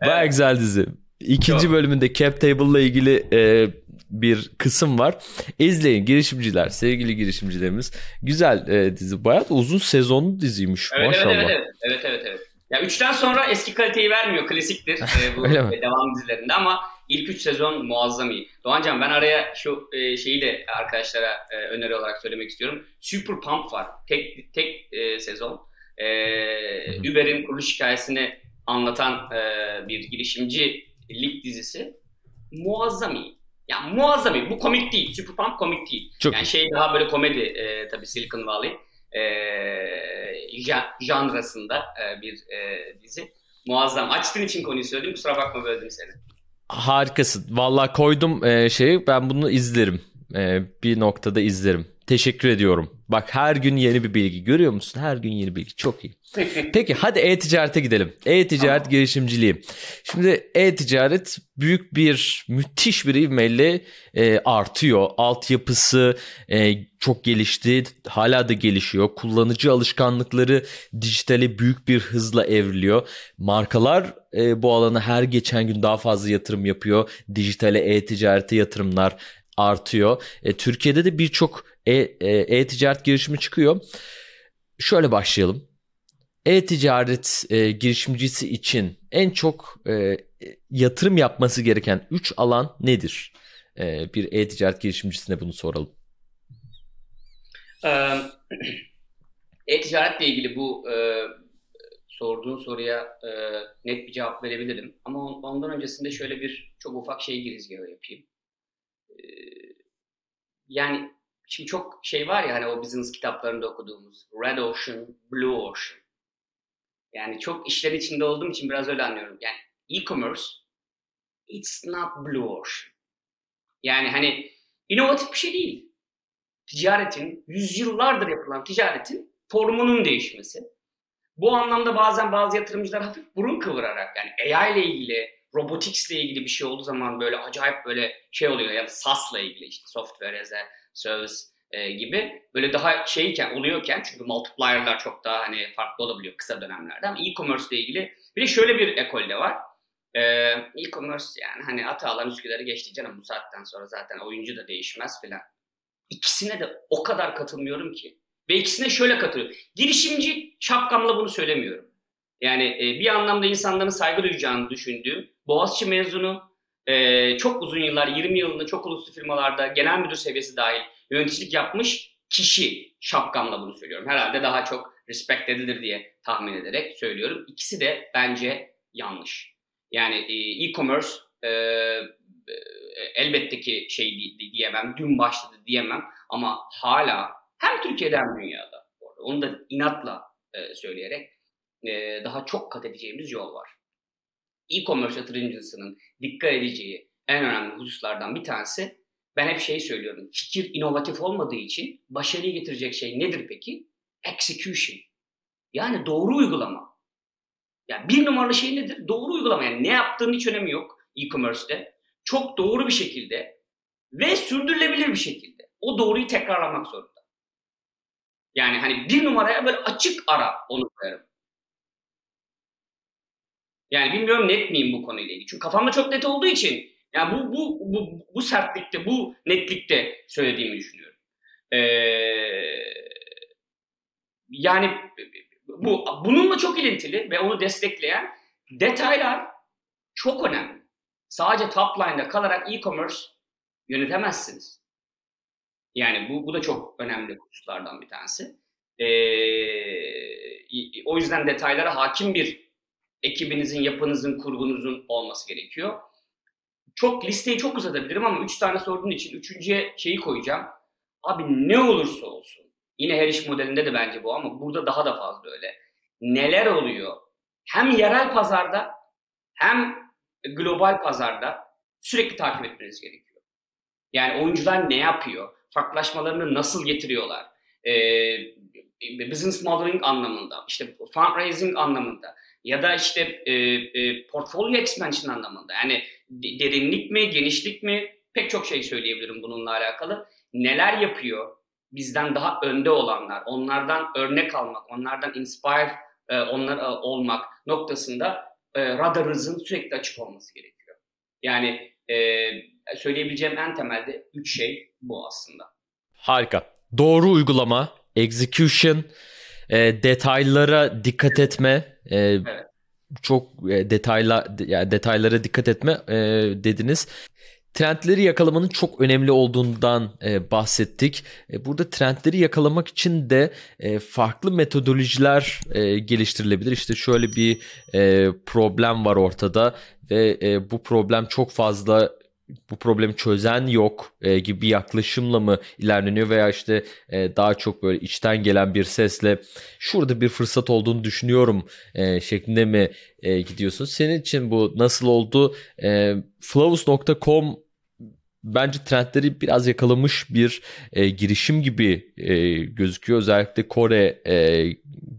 Bayağı evet. Güzel dizi. İkinci çok. Bölümünde Cap Table'la ilgili e, bir kısım var. İzleyin girişimciler, sevgili girişimcilerimiz. Güzel e, dizi. Bayağı uzun sezonlu diziymiş. Evet, maşallah. Evet evet evet. evet, evet, evet. Ya üçten sonra eski kaliteyi vermiyor. Klasiktir e, bu devam dizilerinde, ama ilk üç sezon muazzam iyi. Doğancan, ben araya şu e, şeyi de arkadaşlara e, öneri olarak söylemek istiyorum. Super Pump var. Tek tek e, sezon. E, Uber'in kuruluş hikayesini anlatan e, bir girişimcilik dizisi. Muazzam iyi. Ya yani, muazzam iyi. Bu komik değil. Super Pump komik değil. Çok yani şey daha böyle komedi e, tabii Silicon Valley. E, janrasında e, bir e, dizi. Muazzam. Açtığın için konuyu söyledim. Kusura bakma, böldüm seni. Harikasın. Vallahi koydum e, şeyi. Ben bunu izlerim. E, bir noktada izlerim. Teşekkür ediyorum. Bak, her gün yeni bir bilgi. Görüyor musun? Her gün yeni bilgi. Çok iyi. Peki hadi e-ticarete gidelim. E-ticaret tamam. Girişimciliği. Şimdi e-ticaret büyük bir, müthiş bir ivmeyle e, artıyor. Altyapısı e, çok gelişti. Hala da gelişiyor. Kullanıcı alışkanlıkları dijitale büyük bir hızla evriliyor. Markalar e, bu alana her geçen gün daha fazla yatırım yapıyor. Dijitale, e-ticarete yatırımlar artıyor. E, Türkiye'de de birçok e, e, e-ticaret girişimi çıkıyor. Şöyle başlayalım. E-ticaret e, girişimcisi için en çok e, yatırım yapması gereken üç alan nedir? Ee, bir e-ticaret girişimcisine bunu soralım. Ee, e-ticaretle ilgili bu e, sorduğun soruya e, net bir cevap verebilirim. Ama ondan öncesinde şöyle bir çok ufak şey girizgahı yapayım. E, yani şimdi çok şey var ya, hani o business kitaplarında okuduğumuz Red Ocean, Blue Ocean. Yani çok işler içinde olduğum için biraz öyle anlıyorum. Yani e-commerce, it's not blue ocean. Yani hani inovatif bir şey değil. Ticaretin, yüzyıllardır yapılan ticaretin formunun değişmesi. Bu anlamda bazen bazı yatırımcılar hafif burun kıvırarak, yani A I ile ilgili, roboticsle ilgili bir şey olduğu zaman böyle acayip böyle şey oluyor. Yani SaaS'la ilgili, işte software as a service e, gibi böyle daha şeyken, oluyorken, çünkü multiplier'lar çok daha hani farklı olabiliyor kısa dönemlerde. Ama e-commerce ile ilgili bir de şöyle bir ekol de var. Ee, e-commerce yani hani atı alan üsküdarı geçti canım, bu saatten sonra zaten oyuncu da değişmez filan. İkisine de o kadar katılmıyorum ki. Ve ikisine şöyle katılıyorum. Girişimci şapkamla bunu söylemiyorum. Yani e, bir anlamda insanların saygı duyacağını düşündüğüm, Boğaziçi mezunu, e, çok uzun yıllar, yirmi yılında çok uluslu firmalarda genel müdür seviyesi dahil yöneticilik yapmış kişi şapkamla bunu söylüyorum. Herhalde daha çok respect edilir diye tahmin ederek söylüyorum. İkisi de bence yanlış. Yani e-commerce e, elbette ki şey diyemem, dün başladı diyemem ama hala hem Türkiye'de hem dünyada, onu da inatla e, söyleyerek e, daha çok kat edeceğimiz yol var. E-commerce yatırımcısının dikkat edeceği en önemli hususlardan bir tanesi, ben hep şey söylüyorum, fikir inovatif olmadığı için başarıyı getirecek şey nedir peki? Execution, yani doğru uygulama. Yani bir numaralı şey nedir? Doğru uygulama. Yani ne yaptığının hiç önemi yok e-commerce'te. Çok doğru bir şekilde ve sürdürülebilir bir şekilde. O doğruyu tekrarlamak zorunda. Yani hani bir numaraya böyle açık ara onu koyarım. Yani bilmiyorum net miyim bu konuyla ilgili. Çünkü kafamda çok net olduğu için yani bu bu bu bu sertlikte, bu netlikte söylediğimi düşünüyorum. Ee, yani Bu, bununla çok ilintili ve onu destekleyen detaylar çok önemli. Sadece top line'da kalarak e-commerce yönetemezsiniz. Yani bu, bu da çok önemli hususlardan bir tanesi. Ee, o yüzden detaylara hakim bir ekibinizin, yapınızın, kurgunuzun olması gerekiyor. Çok listeyi çok uzatabilirim ama üç tane sorduğun için üçüncüye şeyi koyacağım. Abi ne olursa olsun. Yine her iş modelinde de bence bu ama burada daha da fazla öyle. Neler oluyor? Hem yerel pazarda hem global pazarda sürekli takip etmeniz gerekiyor. Yani oyuncular ne yapıyor? Farklılaşmalarını nasıl getiriyorlar? Ee, business modeling anlamında, işte fundraising anlamında ya da işte e, e, portfolio expansion anlamında. Yani derinlik mi, genişlik mi? Pek çok şey söyleyebilirim bununla alakalı. Neler yapıyor? Bizden daha önde olanlar, onlardan örnek almak, onlardan inspire e, onlar e, olmak noktasında e, radarınızın sürekli açık olması gerekiyor. Yani e, söyleyebileceğim en temelde üç şey bu aslında. Harika. Doğru uygulama, execution, e, detaylara dikkat etme, e, evet. çok e, detayla yani detaylara dikkat etme e, dediniz. Trendleri yakalamanın çok önemli olduğundan e, bahsettik. E, burada trendleri yakalamak için de e, farklı metodolojiler e, geliştirilebilir. İşte şöyle bir e, problem var ortada ve e, bu problem çok fazla, bu problemi çözen yok e, gibi bir yaklaşımla mı ilerleniyor veya işte e, daha çok böyle içten gelen bir sesle şurada bir fırsat olduğunu düşünüyorum e, şeklinde mi e, gidiyorsun? Senin için bu nasıl oldu? E, Flavus nokta com bence trendleri biraz yakalamış bir e, girişim gibi e, gözüküyor. Özellikle Kore e,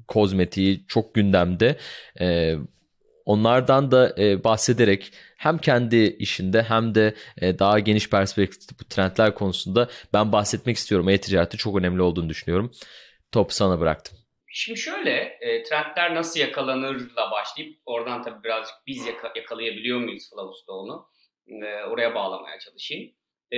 kozmetiği çok gündemde. E, onlardan da e, bahsederek hem kendi işinde hem de e, daha geniş perspektifte bu trendler konusunda ben bahsetmek istiyorum. E-ticareti çok önemli olduğunu düşünüyorum. Topu sana bıraktım. Şimdi şöyle, e, trendler nasıl yakalanırla başlayıp oradan tabii birazcık biz yaka- yakalayabiliyor muyuz Flavus'ta onu? E, oraya bağlamaya çalışayım. E,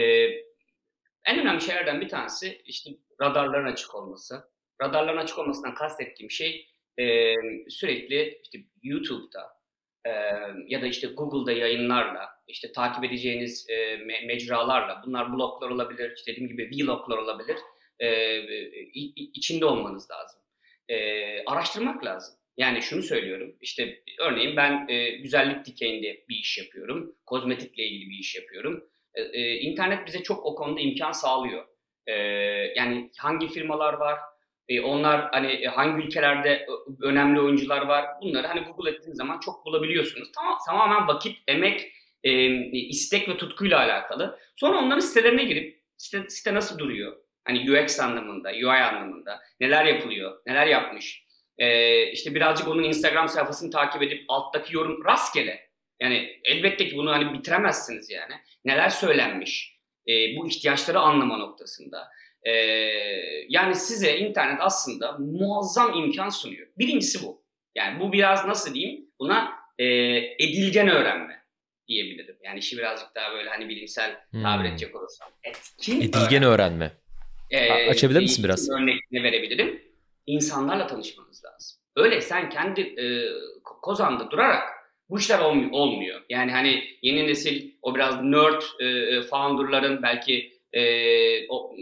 en önemli şeylerden bir tanesi işte radarların açık olması. Radarların açık olmasından kastettiğim şey e, sürekli işte YouTube'da, e, ya da işte Google'da yayınlarla, işte takip edeceğiniz e, mecralarla, bunlar bloglar olabilir, işte dediğim gibi vloglar olabilir, e, içinde olmanız lazım. E, araştırmak lazım. Yani şunu söylüyorum, işte örneğin ben e, güzellik dikeyinde bir iş yapıyorum, kozmetikle ilgili bir iş yapıyorum. E, e, internet bize çok o konuda imkan sağlıyor. E, yani hangi firmalar var, e, onlar hani hangi ülkelerde önemli oyuncular var, bunları hani Google ettiğiniz zaman çok bulabiliyorsunuz. Tamam, tamamen vakit, emek, e, istek ve tutkuyla alakalı. Sonra onların sitelerine girip, site, site nasıl duruyor? Hani U X anlamında, U I anlamında, neler yapılıyor, neler yapmış? Ee, işte birazcık onun Instagram sayfasını takip edip alttaki yorum rastgele. Yani elbette ki bunu hani bitiremezsiniz yani. Neler söylenmiş ee, bu ihtiyaçları anlama noktasında. Ee, yani size internet aslında muazzam imkan sunuyor. Birincisi bu. Yani bu biraz nasıl diyeyim buna e, edilgen öğrenme diyebilirim. Yani işi birazcık daha böyle hani bilimsel hmm. tabir edecek olursam. Etkin edilgen öğrenme. öğrenme. Ee, Açabilir misin biraz? Örnekini verebilirim. İnsanlarla tanışmanız lazım. Öyle sen kendi e, kozanda durarak bu işler olmuyor. olmuyor. Yani hani yeni nesil o biraz nerd e, founderların belki e, o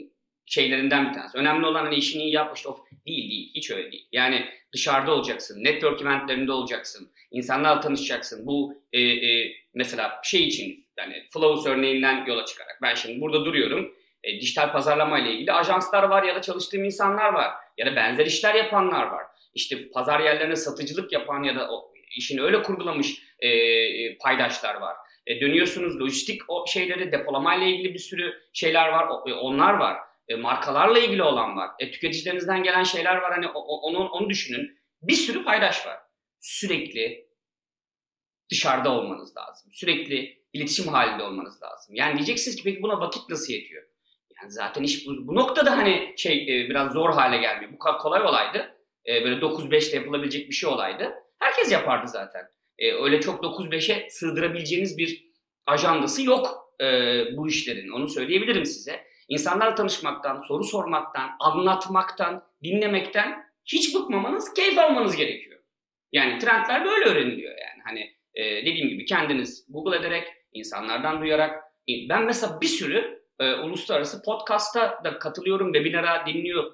şeylerinden bir tanesi. Önemli olan hani işini iyi yapmış. Of, değil değil. Hiç öyle değil. Yani dışarıda olacaksın. Network eventlerinde olacaksın. İnsanlarla tanışacaksın. Bu e, e, mesela şey için yani Flavus örneğinden yola çıkarak. Ben şimdi burada duruyorum. E, dijital pazarlama ile ilgili ajanslar var ya da çalıştığım insanlar var. Ya da benzer işler yapanlar var. İşte pazar yerlerine satıcılık yapan ya da işini öyle kurgulamış e, paydaşlar var. E, dönüyorsunuz lojistik o şeyleri, depolamayla ilgili bir sürü şeyler var. O, onlar var. E, markalarla ilgili olan var. E, tüketicilerinizden gelen şeyler var. Hani onu, onu düşünün. Bir sürü paydaş var. Sürekli dışarıda olmanız lazım. Sürekli iletişim halinde olmanız lazım. Yani diyeceksiniz ki peki buna vakit nasıl yetiyor? Yani zaten iş bu, bu noktada hani şey e, biraz zor hale gelmiyor. Bu kadar kolay olaydı. E, böyle dokuz beşte yapılabilecek bir şey olaydı. Herkes yapardı zaten. E, öyle çok dokuz beşe sığdırabileceğiniz bir ajandası yok e, bu işlerin. Onu söyleyebilirim size. İnsanlarla tanışmaktan, soru sormaktan, anlatmaktan, dinlemekten hiç bıkmamanız, keyif almanız gerekiyor. Yani trendler böyle öğreniliyor yani. Hani e, dediğim gibi kendiniz Google ederek, insanlardan duyarak. Ben mesela bir sürü E, uluslararası podcast'a da katılıyorum, webinara dinliyor,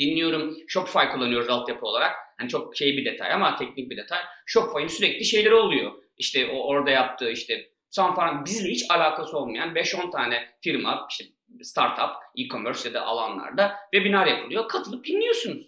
dinliyorum. Shopify kullanıyoruz altyapı olarak. Hani çok şey bir detay ama teknik bir detay. Shopify'ın sürekli şeyleri oluyor. İşte o orada yaptığı işte falan, bizle hiç alakası olmayan beş on tane firma, işte startup, e-commerce ya da alanlarda webinar yapılıyor. Katılıp dinliyorsunuz.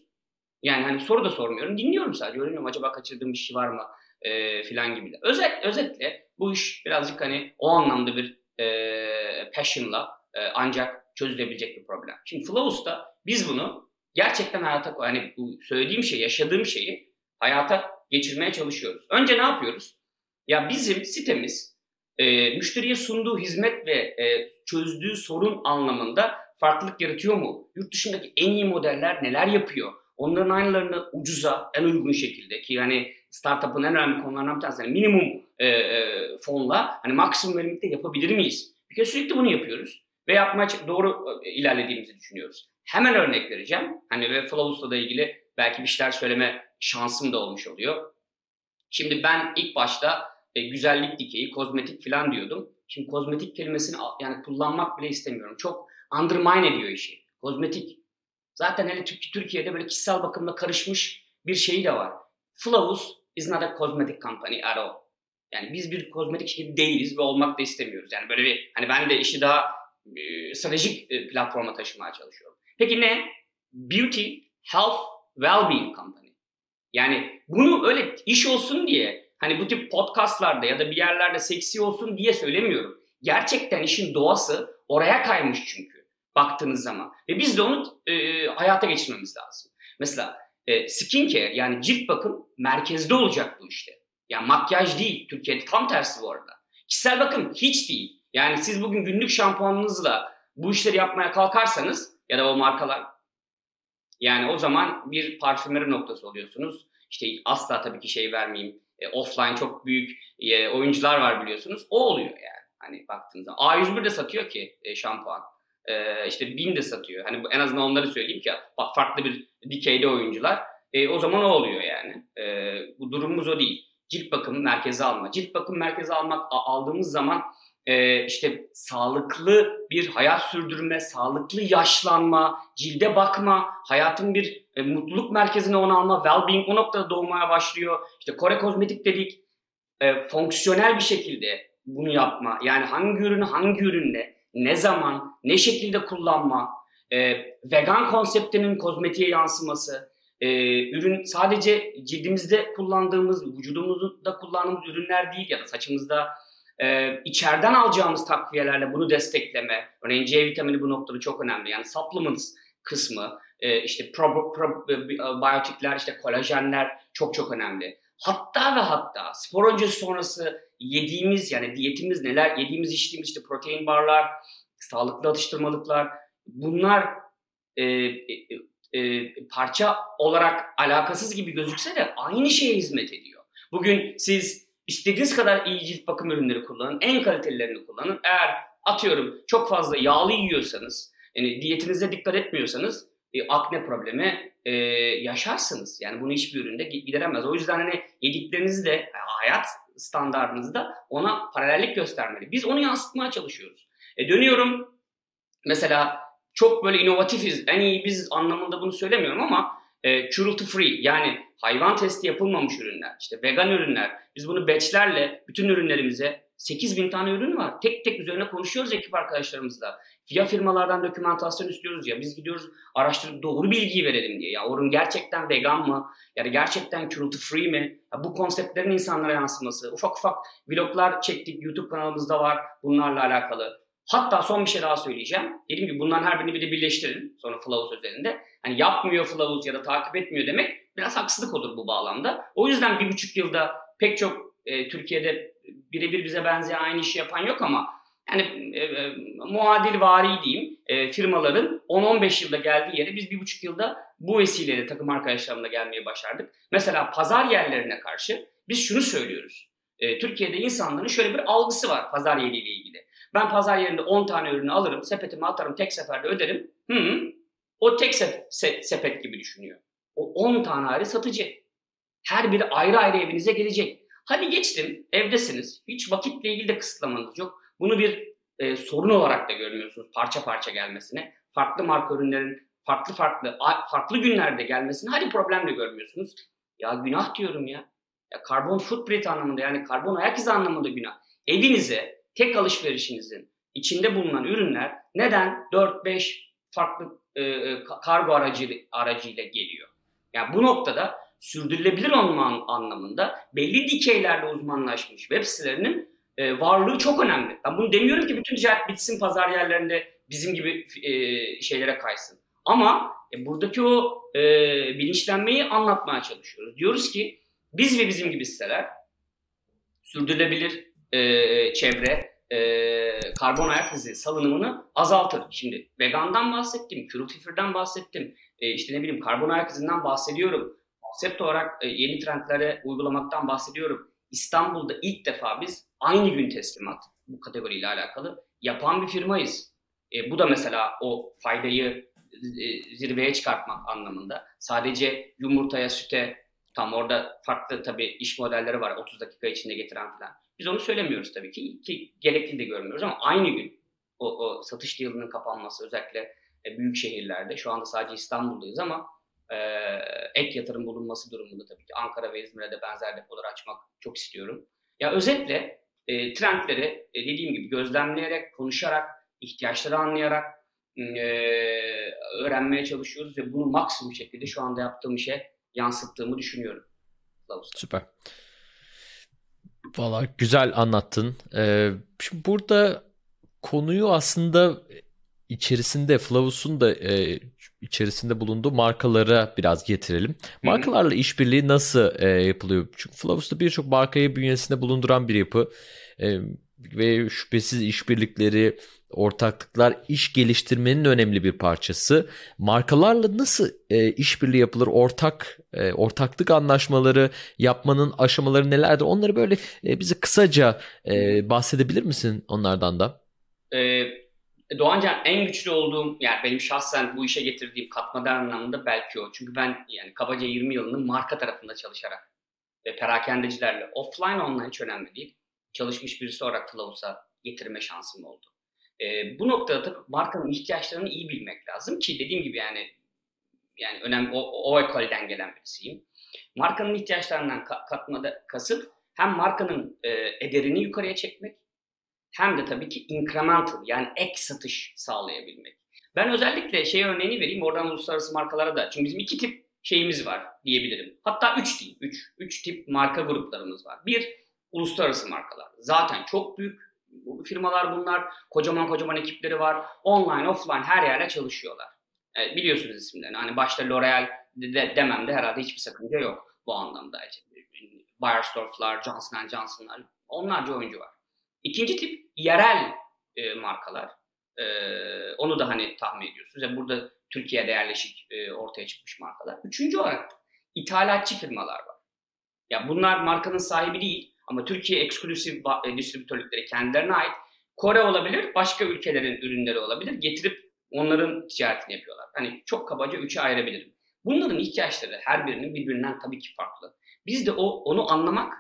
Yani hani soru da sormuyorum, dinliyorum sadece. Öğreniyorum acaba kaçırdığım bir şey var mı e, filan gibi. Özet, özetle bu iş birazcık hani o anlamda bir e, passion'la ancak çözülebilecek bir problem. Şimdi Flavus'ta biz bunu gerçekten hayata koyuyoruz. Yani bu söylediğim şeyi, yaşadığım şeyi hayata geçirmeye çalışıyoruz. Önce ne yapıyoruz? Ya bizim sitemiz e, müşteriye sunduğu hizmet ve e, çözdüğü sorun anlamında farklılık yaratıyor mu? Yurt dışındaki en iyi modeller neler yapıyor? Onların aynılarını ucuza, en uygun şekilde ki yani startup'ın en önemli konularından bir tanesi yani minimum e, e, fonla hani maksimum verimlilikte yapabilir miyiz? Bir kez sürekli bunu yapıyoruz. Ve yapmaya doğru ilerlediğimizi düşünüyoruz. Hemen örnek vereceğim. Hani ve Flavus'la da ilgili belki bir şeyler söyleme şansım da olmuş oluyor. Şimdi ben ilk başta e, güzellik dikeyi, kozmetik falan diyordum. Şimdi kozmetik kelimesini yani kullanmak bile istemiyorum. Çok undermine ediyor işi. Kozmetik. Zaten hele Türkiye'de böyle kişisel bakımla karışmış bir şeyi de var. Flavus is not a cosmetic company at all. Yani biz bir kozmetik şirketi değiliz ve olmak da istemiyoruz. Yani böyle bir hani ben de işi daha stratejik platforma taşımaya çalışıyorum. Peki ne? Beauty, Health, Wellbeing Company. Yani bunu öyle iş olsun diye hani bu tip podcastlarda ya da bir yerlerde seksi olsun diye söylemiyorum. Gerçekten işin doğası oraya kaymış çünkü baktığınız zaman. Ve biz de onu e, hayata geçirmemiz lazım. Mesela e, skincare yani cilt bakım merkezde olacak bu işte. Yani makyaj değil. Türkiye'de tam tersi bu arada. Kişisel bakım hiç değil. Yani siz bugün günlük şampuanınızla bu işleri yapmaya kalkarsanız ya da o markalar yani o zaman bir parfümeri noktası oluyorsunuz. İşte asla tabii ki şey vermeyeyim. E, offline çok büyük e, oyuncular var biliyorsunuz. O oluyor yani. Hani baktığınızda A yüz bir de satıyor ki e, şampuan. E, işte Bin de satıyor. Hani en azından onları söyleyeyim ki bak farklı bir dikeyde oyuncular. E, o zaman o oluyor yani. E, bu durumumuz o değil. cilt bakımı merkeze alma. Cilt bakımı merkeze almak aldığımız zaman e, işte sağlıklı bir hayat sürdürme, sağlıklı yaşlanma, cilde bakma, hayatın bir e, mutluluk merkezine onu alma, well-being o noktada doğmaya başlıyor. İşte Kore kozmetik dedik, e, fonksiyonel bir şekilde bunu yapma. Yani hangi ürünü hangi ürünle, ne zaman, ne şekilde kullanma, e, vegan konseptinin kozmetiğe yansıması, Ee, ürün sadece cildimizde kullandığımız, vücudumuzda kullandığımız ürünler değil ya da saçımızda e, içeriden alacağımız takviyelerle bunu destekleme. Örneğin C vitamini bu noktada çok önemli. Yani supplements kısmı, e, işte pro, pro, biyotikler, işte kolajenler çok çok önemli. Hatta ve hatta spor öncesi sonrası yediğimiz, yani diyetimiz neler, yediğimiz içtiğimiz işte protein barlar, sağlıklı atıştırmalıklar, bunlar e, e, E, parça olarak alakasız gibi gözükse de aynı şeye hizmet ediyor. Bugün siz istediğiniz kadar iyi cilt bakım ürünleri kullanın, en kalitelilerini kullanın. Eğer atıyorum çok fazla yağlı yiyorsanız, yani diyetinize dikkat etmiyorsanız e, akne problemi e, yaşarsınız. Yani bunu hiçbir üründe gideremez. O yüzden hani yediklerinizi de, hayat standartınızı da ona paralellik göstermeli. Biz onu yansıtmaya çalışıyoruz. E, dönüyorum mesela. Çok böyle inovatifiz, en iyi biziz anlamında bunu söylemiyorum ama e, cruelty free, yani hayvan testi yapılmamış ürünler, işte vegan ürünler. Biz bunu batchlerle bütün ürünlerimize, sekiz bin tane ürün var. Tek tek üzerine konuşuyoruz ekip arkadaşlarımızla. Ya firmalardan dokümantasyon istiyoruz ya biz gidiyoruz araştırıp doğru bilgiyi verelim diye. Ya ürün gerçekten vegan mı? Yani gerçekten cruelty free mi? Ya, bu konseptlerin insanlara yansıması. Ufak ufak vloglar çektik. YouTube kanalımızda var bunlarla alakalı. Hatta son bir şey daha söyleyeceğim. Dedim ki bunların her birini bir de birleştirin. Sonra Flavus üzerinde. Hani yapmıyor Flavus ya da takip etmiyor demek biraz haksızlık olur bu bağlamda. O yüzden bir buçuk yılda pek çok e, Türkiye'de birebir bize benzeyen aynı işi yapan yok ama yani e, e, muadil vari diyeyim e, firmaların on on beş yılda geldiği yere biz bir buçuk yılda bu vesileyle takım arkadaşlarımla gelmeye başardık. Mesela pazar yerlerine karşı biz şunu söylüyoruz. E, Türkiye'de insanların şöyle bir algısı var pazar yeriyle ilgili. Ben pazar yerinde on tane ürünü alırım, sepetime atarım, tek seferde öderim. Hı-hı. O tek se- se- sepet gibi düşünüyor. O on tane ayrı satıcı. Her biri ayrı ayrı evinize gelecek. Hadi geçtim, evdesiniz. Hiç vakitle ilgili de kısıtlamanız yok. Bunu bir e, sorun olarak da görmüyorsunuz parça parça gelmesine. Farklı marka ürünlerin farklı farklı a- farklı günlerde gelmesine hadi problem de görmüyorsunuz. Ya günah diyorum ya. Ya karbon footprint anlamında, yani karbon ayak izi anlamında günah. Evinize tek alışverişinizin içinde bulunan ürünler neden dört beş farklı e, kargo aracı, aracıyla geliyor? Yani bu noktada sürdürülebilir olma anlamında belli dikeylerle uzmanlaşmış web sitelerinin e, varlığı çok önemli. Ben bunu demiyorum ki bütün ticaret bitsin pazar yerlerinde bizim gibi e, şeylere kaysın. Ama e, buradaki o e, bilinçlenmeyi anlatmaya çalışıyoruz. Diyoruz ki biz ve bizim gibi siteler sürdürülebilir Ee, çevre, e, karbon ayak izi salınımını azaltır. Şimdi vegandan bahsettim, cruelty free'den bahsettim, e, işte ne bileyim karbon ayak izinden bahsediyorum. Konsept olarak e, yeni trendlere uygulamaktan bahsediyorum. İstanbul'da ilk defa biz aynı gün teslimat bu kategoriyle alakalı yapan bir firmayız. E, bu da mesela o faydayı e, zirveye çıkartmak anlamında. Sadece yumurtaya, süte, tam orada farklı tabii iş modelleri var otuz dakika içinde getiren falan. Biz onu söylemiyoruz tabii ki, ki gerekli de görmüyoruz ama aynı gün o, o satış yılının kapanması özellikle büyük şehirlerde, şu anda sadece İstanbul'dayız ama e, ek yatırım bulunması durumunda tabii ki Ankara ve İzmir'de benzer depolar açmak çok istiyorum. Ya özetle e, trendleri e, dediğim gibi gözlemleyerek, konuşarak, ihtiyaçları anlayarak e, öğrenmeye çalışıyoruz ve bunu maksimum şekilde şu anda yaptığım işe yansıttığımı düşünüyorum. Süper. Valla güzel anlattın. Ee, şimdi burada konuyu aslında içerisinde Flavus'un da e, içerisinde bulunduğu markalara biraz getirelim. Markalarla işbirliği nasıl e, yapılıyor? Çünkü Flavus'ta birçok markayı bünyesinde bulunduran bir yapı e, ve şüphesiz işbirlikleri, ortaklıklar iş geliştirmenin önemli bir parçası. Markalarla nasıl e, işbirliği yapılır? Ortak e, ortaklık anlaşmaları yapmanın aşamaları nelerdir? Onları böyle e, bize kısaca e, bahsedebilir misin onlardan da? E, Doğancan, en güçlü olduğum, yani benim şahsen bu işe getirdiğim katma değer anlamında belki o. Çünkü ben yani kabaca yirmi yılını marka tarafında çalışarak ve perakendecilerle offline online hiç önemli değil. Çalışmış birisi olarak Flavus'a getirme şansım oldu. E, bu noktada da markanın ihtiyaçlarını iyi bilmek lazım ki dediğim gibi yani yani önemli o, o ekolden gelen birisiyim. Markanın ihtiyaçlarından katmada kasıt hem markanın e, ederini yukarıya çekmek hem de tabii ki incremental yani ek satış sağlayabilmek. Ben özellikle şey örneğini vereyim oradan uluslararası markalara da. Çünkü bizim iki tip şeyimiz var diyebilirim. Hatta üç değil. Üç. Üç tip marka gruplarımız var. Bir, uluslararası markalar. Zaten çok büyük firmalar bunlar. Kocaman kocaman ekipleri var. Online, offline her yerde çalışıyorlar. E, biliyorsunuz isimlerini. Hani başta L'Oreal de, demem de herhalde hiçbir sakınca yok bu anlamda. Byersdorf'lar, Johnson and Johnson'lar onlarca oyuncu var. İkinci tip yerel e, markalar. E, onu da hani tahmin ediyorsunuz. Yani burada Türkiye'de yerleşik e, ortaya çıkmış markalar. Üçüncü olarak ithalatçı firmalar var. Ya bunlar markanın sahibi değil ama Türkiye eksklusif e, distribütörlükleri kendilerine ait. Kore olabilir, başka ülkelerin ürünleri olabilir. Getirip onların ticaretini yapıyorlar. Hani çok kabaca üçe ayırabilirim. Bunların ihtiyaçları her birinin birbirinden tabii ki farklı. Biz de o onu anlamak,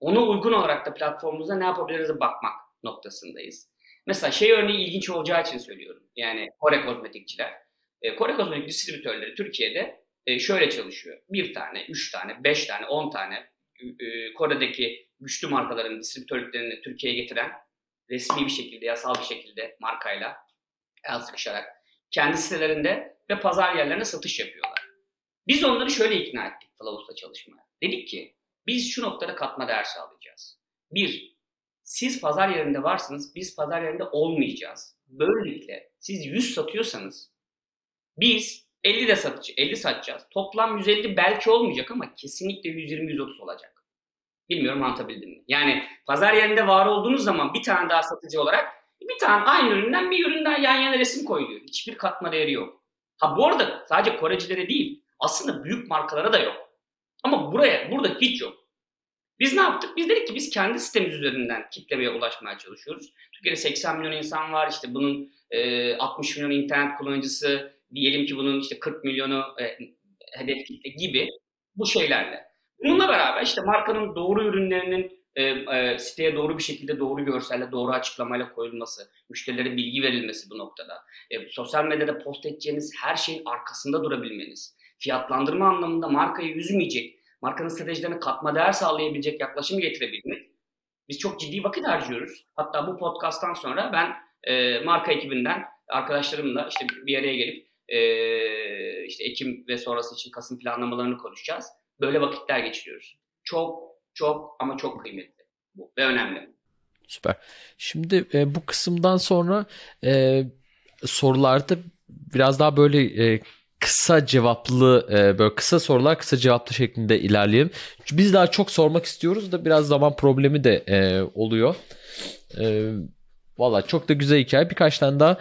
ona uygun olarak da platformumuzda ne yapabiliriz bakmak noktasındayız. Mesela şey örneği ilginç olacağı için söylüyorum. Yani Kore kozmetikçiler. E, Kore kozmetik distribütörleri Türkiye'de e, şöyle çalışıyor. Bir tane, üç tane, beş tane, on tane e, Kore'deki güçlü markaların distribütörlüklerini Türkiye'ye getiren resmi bir şekilde, yasal bir şekilde markayla el sıkışarak kendi sitelerinde ve pazar yerlerine satış yapıyorlar. Biz onları şöyle ikna ettik Flavus'la çalışmaya. Dedik ki biz şu noktada katma değer sağlayacağız. Bir, siz pazar yerinde varsınız, biz pazar yerinde olmayacağız. Böylelikle siz yüz satıyorsanız biz elli de satıcı, elli satacağız. Toplam yüz elli belki olmayacak ama kesinlikle yüz yirmi yüz otuz olacak. Bilmiyorum anlatabildim mi? Yani pazar yerinde var olduğunuz zaman bir tane daha satıcı olarak bir tane aynı üründen bir üründen yan yana resim koyuluyor. Hiçbir katma değeri yok. Ha bu arada sadece Korecilere değil aslında büyük markalara da yok. Ama buraya, burada hiç yok. Biz ne yaptık? Biz dedik ki biz kendi sitemiz üzerinden kitleye ulaşmaya çalışıyoruz. Türkiye'de seksen milyon insan var. İşte bunun e, altmış milyon internet kullanıcısı, diyelim ki bunun işte kırk milyonu e, hedef kitle gibi bu şeylerle. Bununla beraber işte markanın doğru ürünlerinin e, e, siteye doğru bir şekilde doğru görselle, doğru açıklamayla koyulması, müşterilere bilgi verilmesi bu noktada. E, sosyal medyada post edeceğiniz her şeyin arkasında durabilmeniz. Fiyatlandırma anlamında markayı üzmeyecek, markanın stratejilerine katma değer sağlayabilecek yaklaşımı getirebilmek. Biz çok ciddi vakit harcıyoruz. Hatta bu podcast'tan sonra ben e, marka ekibinden arkadaşlarımla işte bir araya gelip e, işte Ekim ve sonrası için Kasım planlamalarını konuşacağız. Böyle vakitler geçiriyoruz. Çok çok ama çok kıymetli bu ve önemli. Süper. Şimdi e, bu kısımdan sonra e, sorularda biraz daha böyle e, kısa cevaplı böyle kısa sorular kısa cevaplı şeklinde ilerleyelim. Biz daha çok sormak istiyoruz da biraz zaman problemi de oluyor. Valla çok da güzel hikaye. Birkaç tane daha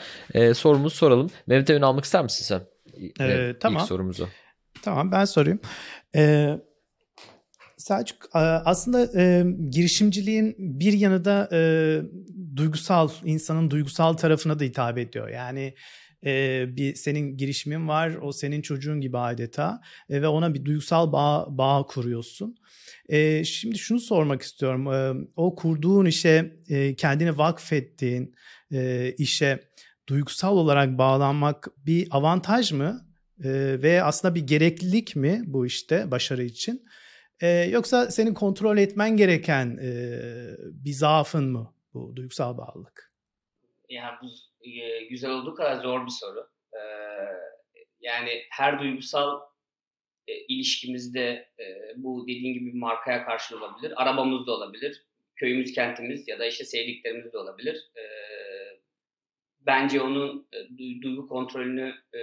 sorumuzu soralım. Mehmet Emin almak ister misin sen? Ee, evet, tamam. İlk sorumuzu. Tamam ben sorayım. Ee, Selçuk aslında e, girişimciliğin bir yanı da e, duygusal insanın duygusal tarafına da hitap ediyor. Yani Ee, bir senin girişimin var, o senin çocuğun gibi adeta ee, ve ona bir duygusal bağ, bağ kuruyorsun. Ee, şimdi şunu sormak istiyorum, ee, o kurduğun işe, e, kendini vakfettiğin e, işe duygusal olarak bağlanmak bir avantaj mı e, ve aslında bir gereklilik mi bu işte başarı için? E, yoksa senin kontrol etmen gereken e, bir zaafın mı bu duygusal bağlılık? Yani bu güzel olduğu kadar zor bir soru. Ee, yani her duygusal e, ilişkimizde e, bu dediğin gibi bir markaya karşı olabilir. Arabamız da olabilir. Köyümüz, kentimiz ya da işte sevdiklerimiz de olabilir. Ee, bence onun du- duygu kontrolünü e,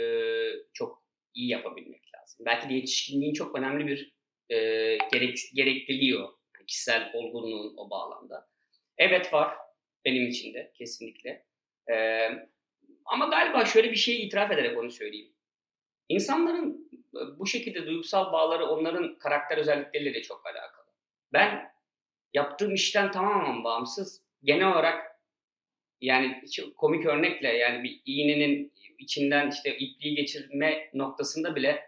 çok iyi yapabilmek lazım. Belki de yetişkinliğin çok önemli bir e, gerek, gerekliliği o. Yani kişisel olgunluğun o bağlamda. Evet var benim için de kesinlikle. Ee, ama galiba şöyle bir şey itiraf ederek onu söyleyeyim. İnsanların bu şekilde duygusal bağları onların karakter özellikleriyle de çok alakalı. Ben yaptığım işten tamamen bağımsız, genel olarak yani komik örnekle yani bir iğnenin içinden işte ipliği geçirme noktasında bile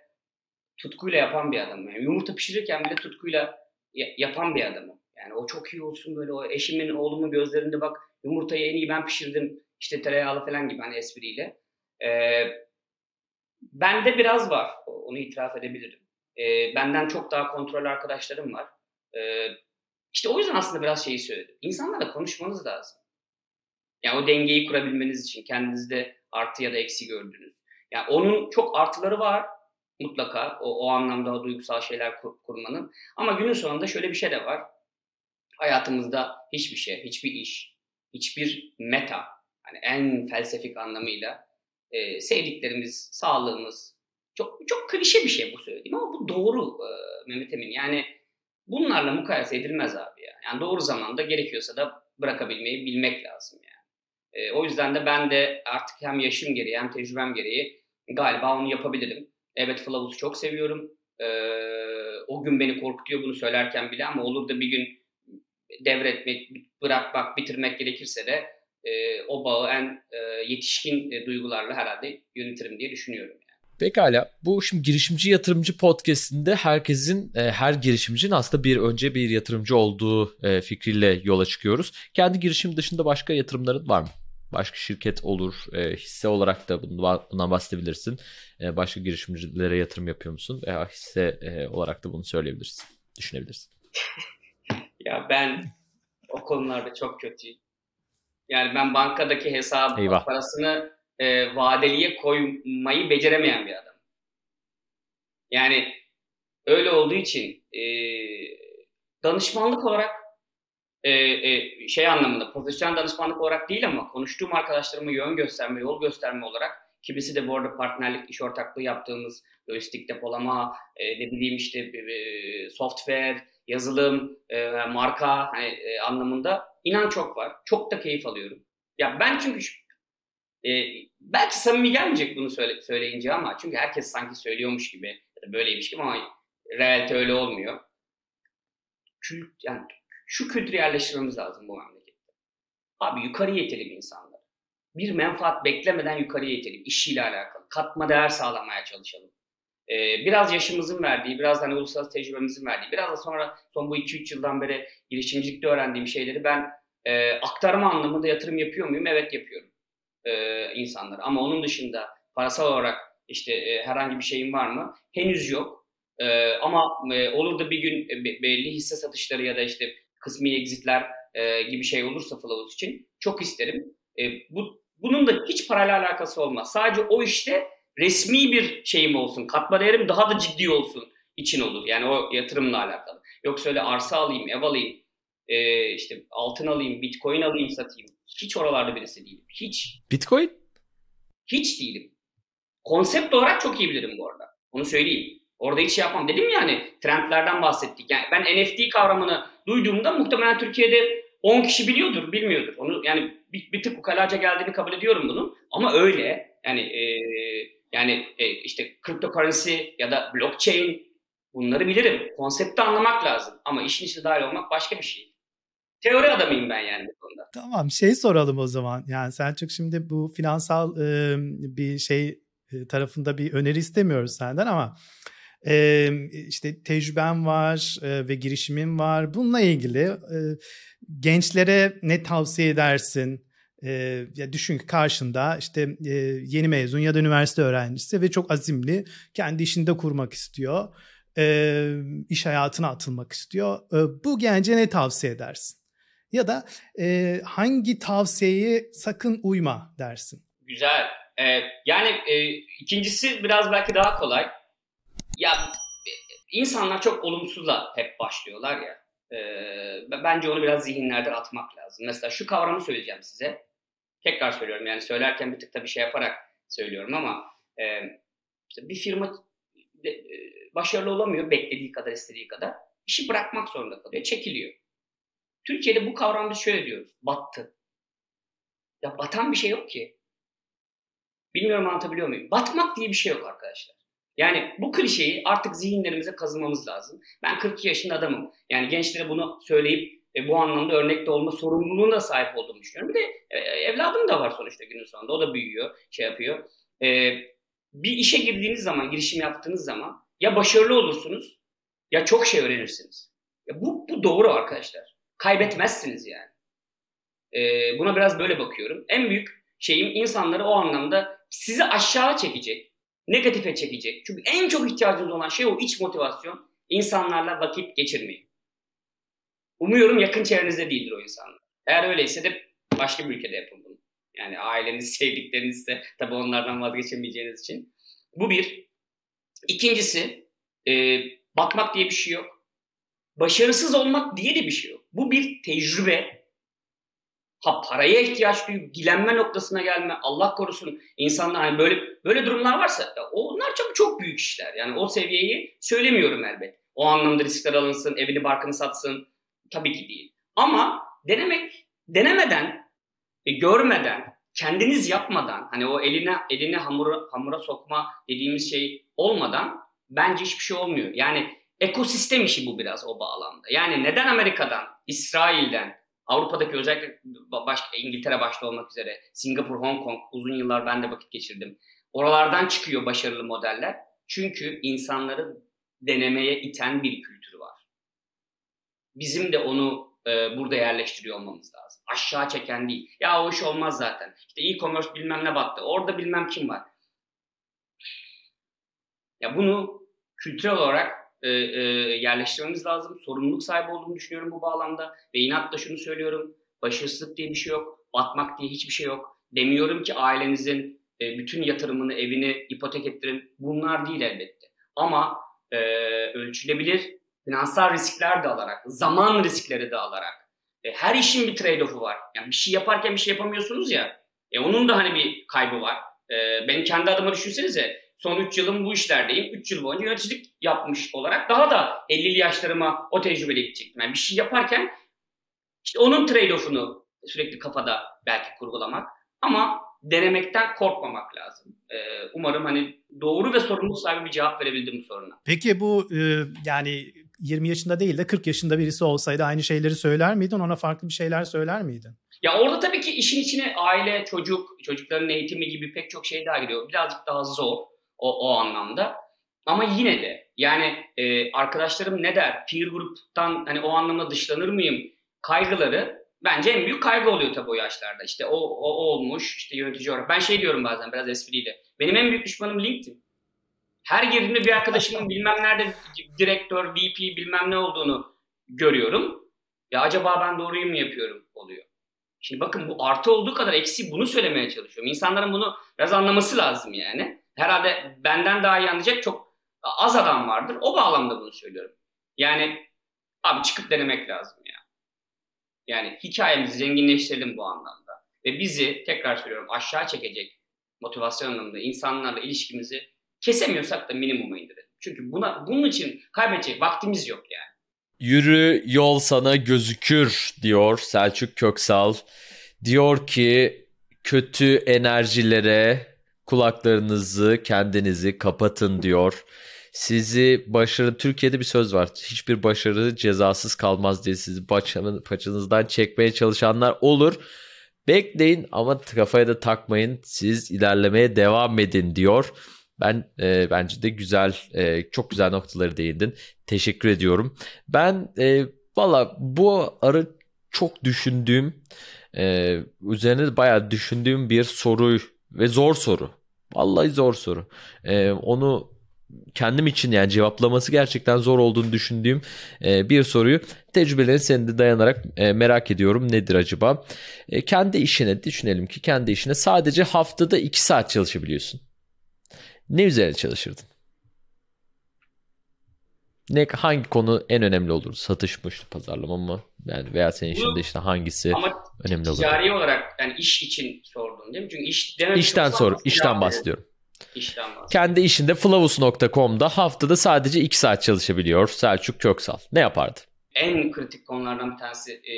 tutkuyla yapan bir adamım. Yani yumurta pişirirken bile tutkuyla yapan bir adamım. Yani o çok iyi olsun böyle, o eşimin, oğlumun gözlerinde bak, yumurtayı en iyi ben pişirdim, işte tereyağlı falan gibi hani espriyle. Ee, bende biraz var, onu itiraf edebilirim. Ee, benden çok daha kontrollü arkadaşlarım var. Ee, işte o yüzden aslında biraz şeyi söyledim. İnsanlarla konuşmanız lazım. Yani o dengeyi kurabilmeniz için kendinizde artı ya da eksi gördüğünüz. Yani onun çok artıları var mutlaka, o, o anlamda duygusal şeyler kur, kurmanın. Ama günün sonunda şöyle bir şey de var. Hayatımızda hiçbir şey, hiçbir iş, hiçbir meta, hani en felsefik anlamıyla e, sevdiklerimiz, sağlığımız, çok çok klişe bir şey bu söylediğim ama bu doğru e, Mehmet Emin. Yani bunlarla mukayese edilmez abi ya. Yani doğru zamanda gerekiyorsa da bırakabilmeyi bilmek lazım yani. E, o yüzden de ben de artık hem yaşım gereği hem tecrübem gereği galiba onu yapabilirim. Evet, Flavus'u çok seviyorum. E, o gün beni korkutuyor bunu söylerken bile ama olur da bir gün devretmek, bırakmak, bitirmek gerekirse de e, o bağı en e, yetişkin e, duygularla herhalde yönetirim diye düşünüyorum. Yani. Pekala. Bu şimdi Girişimci Yatırımcı podcastinde herkesin, e, her girişimcinin aslında bir önce bir yatırımcı olduğu e, fikriyle yola çıkıyoruz. Kendi girişim dışında başka yatırımların var mı? Başka şirket olur, e, hisse olarak da bundan bahsedebilirsin. E, başka girişimcilere yatırım yapıyor musun? Veya hisse e, olarak da bunu söyleyebilirsin, düşünebilirsin. Ya ben o konularda çok kötüyüm. Yani ben bankadaki hesabı, Eyvah. parasını e, vadeliye koymayı beceremeyen bir adam. Yani öyle olduğu için e, danışmanlık olarak e, e, şey anlamında, profesyonel danışmanlık olarak değil ama konuştuğum arkadaşlarıma yön gösterme, yol gösterme olarak, kimisi de bu arada partnerlik, iş ortaklığı yaptığımız lojistik depolama, e, ne bileyim işte e, software, yazılım, e, marka hani, e, anlamında inan çok var. Çok da keyif alıyorum. Ya ben çünkü e, belki samimi gelmeyecek bunu söyle, söyleyince ama çünkü herkes sanki söylüyormuş gibi ya da böyleymiş gibi ama realite öyle olmuyor. Kült, yani şu kültürü yerleştirmemiz lazım bu memlekette. Abi yukarıya itelim insanlar. Bir menfaat beklemeden yukarıya itelim. İşiyle alakalı. Katma değer sağlamaya çalışalım. Biraz yaşımızın verdiği, biraz hani uluslararası tecrübemizin verdiği, biraz da sonra son bu iki üç yıldan beri girişimcilikte öğrendiğim şeyleri ben e, aktarma anlamında yatırım yapıyor muyum? Evet, yapıyorum e, insanlara. Ama onun dışında parasal olarak işte e, herhangi bir şeyim var mı? Henüz yok. E, ama e, olur da bir gün e, belli hisse satışları ya da işte kısmi exitler e, gibi şey olursa Flavus için çok isterim. E, bu bunun da hiç parayla alakası olmaz. Sadece o işte resmi bir şeyim olsun, katma değerim daha da ciddi olsun için olur. Yani o yatırımla alakalı. Yoksa öyle arsa alayım, ev alayım, e, işte altın alayım, bitcoin alayım, satayım. Hiç oralarda birisi değilim. Hiç. Bitcoin? Hiç değilim. Konsept olarak çok iyi bilirim bu arada. Onu söyleyeyim. Orada hiç şey yapmam. Dedim ya hani trendlerden bahsettik. Yani ben N F T kavramını duyduğumda muhtemelen Türkiye'de on kişi biliyordur, bilmiyordur. Onu yani bir, bir tık ukalaca geldiğini kabul ediyorum bunun. Ama öyle. Yani eee Yani işte cryptocurrency ya da blockchain, bunları bilirim. Konsepti anlamak lazım ama işin içine dahil olmak başka bir şey. Teori adamıyım ben yani bu konuda. Tamam, şey soralım o zaman. Yani Selçuk, şimdi bu finansal e, bir şey e, tarafında bir öneri istemiyoruz senden ama e, işte tecrüben var e, ve girişimin var. Bununla ilgili e, gençlere ne tavsiye edersin? Ee, ya düşün ki karşında işte e, yeni mezun ya da üniversite öğrencisi ve çok azimli, kendi işinde kurmak istiyor, e, iş hayatına atılmak istiyor. E, bu gence ne tavsiye edersin? Ya da e, hangi tavsiyeyi sakın uyma dersin? Güzel. Ee, yani e, ikincisi biraz belki daha kolay. Ya insanlar çok olumsuzla hep başlıyorlar ya. E, bence onu biraz zihinlerden atmak lazım. Mesela şu kavramı söyleyeceğim size. Tekrar söylüyorum, yani söylerken bir tık da bir şey yaparak söylüyorum ama e, işte bir firma de, e, başarılı olamıyor beklediği kadar, istediği kadar. İşi bırakmak zorunda kalıyor, çekiliyor. Türkiye'de bu kavramı biz şöyle diyoruz: battı. Ya batan bir şey yok ki. Bilmiyorum anlatabiliyor muyum? Batmak diye bir şey yok arkadaşlar. Yani bu klişeyi artık zihinlerimize kazımamız lazım. Ben kırk iki yaşında adamım. Yani gençlere bunu söyleyip E, bu anlamda örnekte olma sorumluluğuna sahip olduğumu düşünüyorum. Bir de e, evladım da var sonuçta günün sonunda. O da büyüyor, şey yapıyor. E, bir işe girdiğiniz zaman, girişim yaptığınız zaman ya başarılı olursunuz ya çok şey öğrenirsiniz. Ya bu, bu doğru arkadaşlar. Kaybetmezsiniz yani. Ee, buna biraz böyle bakıyorum. En büyük şeyim insanları o anlamda sizi aşağı çekecek, negatife çekecek. Çünkü en çok ihtiyacınız olan şey o iç motivasyon. İnsanlarla vakit geçirmeyin. Umuyorum yakın çevrenizde değildir o insanlar. Eğer öyleyse de başka bir ülkede yapın bunu. Yani aileniz, sevdikleriniz de tabii onlardan vazgeçemeyeceğiniz için. Bu bir. İkincisi, e, batmak diye bir şey yok. Başarısız olmak diye de bir şey yok. Bu bir tecrübe. Ha paraya ihtiyaç duyup dilenme noktasına gelme, Allah korusun insanlar hani böyle böyle durumlar varsa onlar çok çok büyük işler. Yani o seviyeyi söylemiyorum elbet. O anlamda riskler alınsın, evini barkını satsın tabii ki değil. Ama denemek, denemeden, e, görmeden, kendiniz yapmadan, hani o eline eline hamura hamura sokma dediğimiz şey olmadan bence hiçbir şey olmuyor. Yani ekosistem işi bu biraz o bağlamda. Yani neden Amerika'dan, İsrail'den, Avrupa'daki özellikle başka İngiltere başta olmak üzere, Singapur, Hong Kong uzun yıllar ben de vakit geçirdim. Oralardan çıkıyor başarılı modeller. Çünkü insanları denemeye iten bir kültürü var. Bizim de onu e, burada yerleştiriyor olmamız lazım. Aşağı çeken değil. Ya o iş olmaz zaten. İşte e-commerce bilmem ne battı. Orada bilmem kim var. Ya bunu kültürel olarak E, e, yerleştirmemiz lazım. Sorumluluk sahibi olduğumu düşünüyorum bu bağlamda. Ve inatla şunu söylüyorum. Başarısızlık diye bir şey yok. Batmak diye hiçbir şey yok. Demiyorum ki ailenizin e, bütün yatırımını, evini ipotek ettirin. Bunlar değil elbette. Ama e, ölçülebilir finansal riskler de alarak, zaman riskleri de alarak. E, her işin bir trade-off'u var. Yani bir şey yaparken bir şey yapamıyorsunuz ya. E, onun da hani bir kaybı var. E, benim kendi adıma düşünsenize. Son üç yılım bu işlerdeyim. üç yıl boyunca yöneticilik yapmış olarak daha da ellili yaşlarıma o tecrübeyle gidecektim. Yani bir şey yaparken işte onun trade-off'unu sürekli kafada belki kurgulamak ama denemekten korkmamak lazım. Ee, umarım hani doğru ve sorumluluk sahibi bir cevap verebildim bu soruna. Peki bu e, yani yirmi yaşında değil de kırk yaşında birisi olsaydı aynı şeyleri söyler miydin? Ona farklı bir şeyler söyler miydin? Ya orada tabii ki işin içine aile, çocuk, çocukların eğitimi gibi pek çok şey daha giriyor. Birazcık daha zor. O, o anlamda. Ama yine de yani e, arkadaşlarım ne der? Peer gruptan hani o anlamda dışlanır mıyım? Kaygıları bence en büyük kaygı oluyor tabii o yaşlarda. İşte o, o olmuş, işte yönetici olarak. Ben şey diyorum bazen biraz espriyle. Benim en büyük düşmanım LinkedIn. Her girdiğimde bir arkadaşımın bilmem nerede direktör, V P bilmem ne olduğunu görüyorum. Ya acaba ben doğruyu mu yapıyorum oluyor. Şimdi bakın bu artı olduğu kadar eksi bunu söylemeye çalışıyorum. İnsanların bunu biraz anlaması lazım yani. Herhalde benden daha iyi anlayacak çok az adam vardır. O bağlamda bunu söylüyorum. Yani abi çıkıp denemek lazım ya. Yani hikayemizi zenginleştirelim bu anlamda. Ve bizi tekrar söylüyorum aşağı çekecek motivasyon anlamında insanlarla ilişkimizi kesemiyorsak da minimuma indirelim. Çünkü buna bunun için kaybedecek vaktimiz yok yani. Yürü yol sana gözükür diyor Selçuk Köksal. Diyor ki kötü enerjilere kulaklarınızı, kendinizi kapatın diyor. Sizi başarı, Türkiye'de bir söz var. Hiçbir başarı cezasız kalmaz diye sizi paçanızdan çekmeye çalışanlar olur. Bekleyin ama kafaya da takmayın. Siz ilerlemeye devam edin diyor. Ben e, bence de güzel, e, çok güzel noktaları değindin. Teşekkür ediyorum. Ben e, valla bu ara çok düşündüğüm, e, üzerine bayağı düşündüğüm bir soruyu ve zor soru. Vallahi zor soru. Ee, onu kendim için yani cevaplaması gerçekten zor olduğunu düşündüğüm e, bir soruyu tecrübelerin senin de dayanarak e, merak ediyorum. Nedir acaba? E, kendi işine düşünelim ki kendi işine sadece haftada iki saat çalışabiliyorsun. Ne üzerine çalışırdın? Ne hangi konu en önemli olur? Satış mı, pazarlama mı? Yani veya senin işinde işte hangisi ama önemli olur? Ama ticari olarak yani iş için sordun değil mi? Çünkü iş demek İşten sor, işten bahsediyorum. İşten bahsediyorum. Kendi işinde Flavus nokta com'da haftada sadece iki saat çalışabiliyor Selçuk Köksal. Ne yapardı? En kritik konulardan bir tanesi e,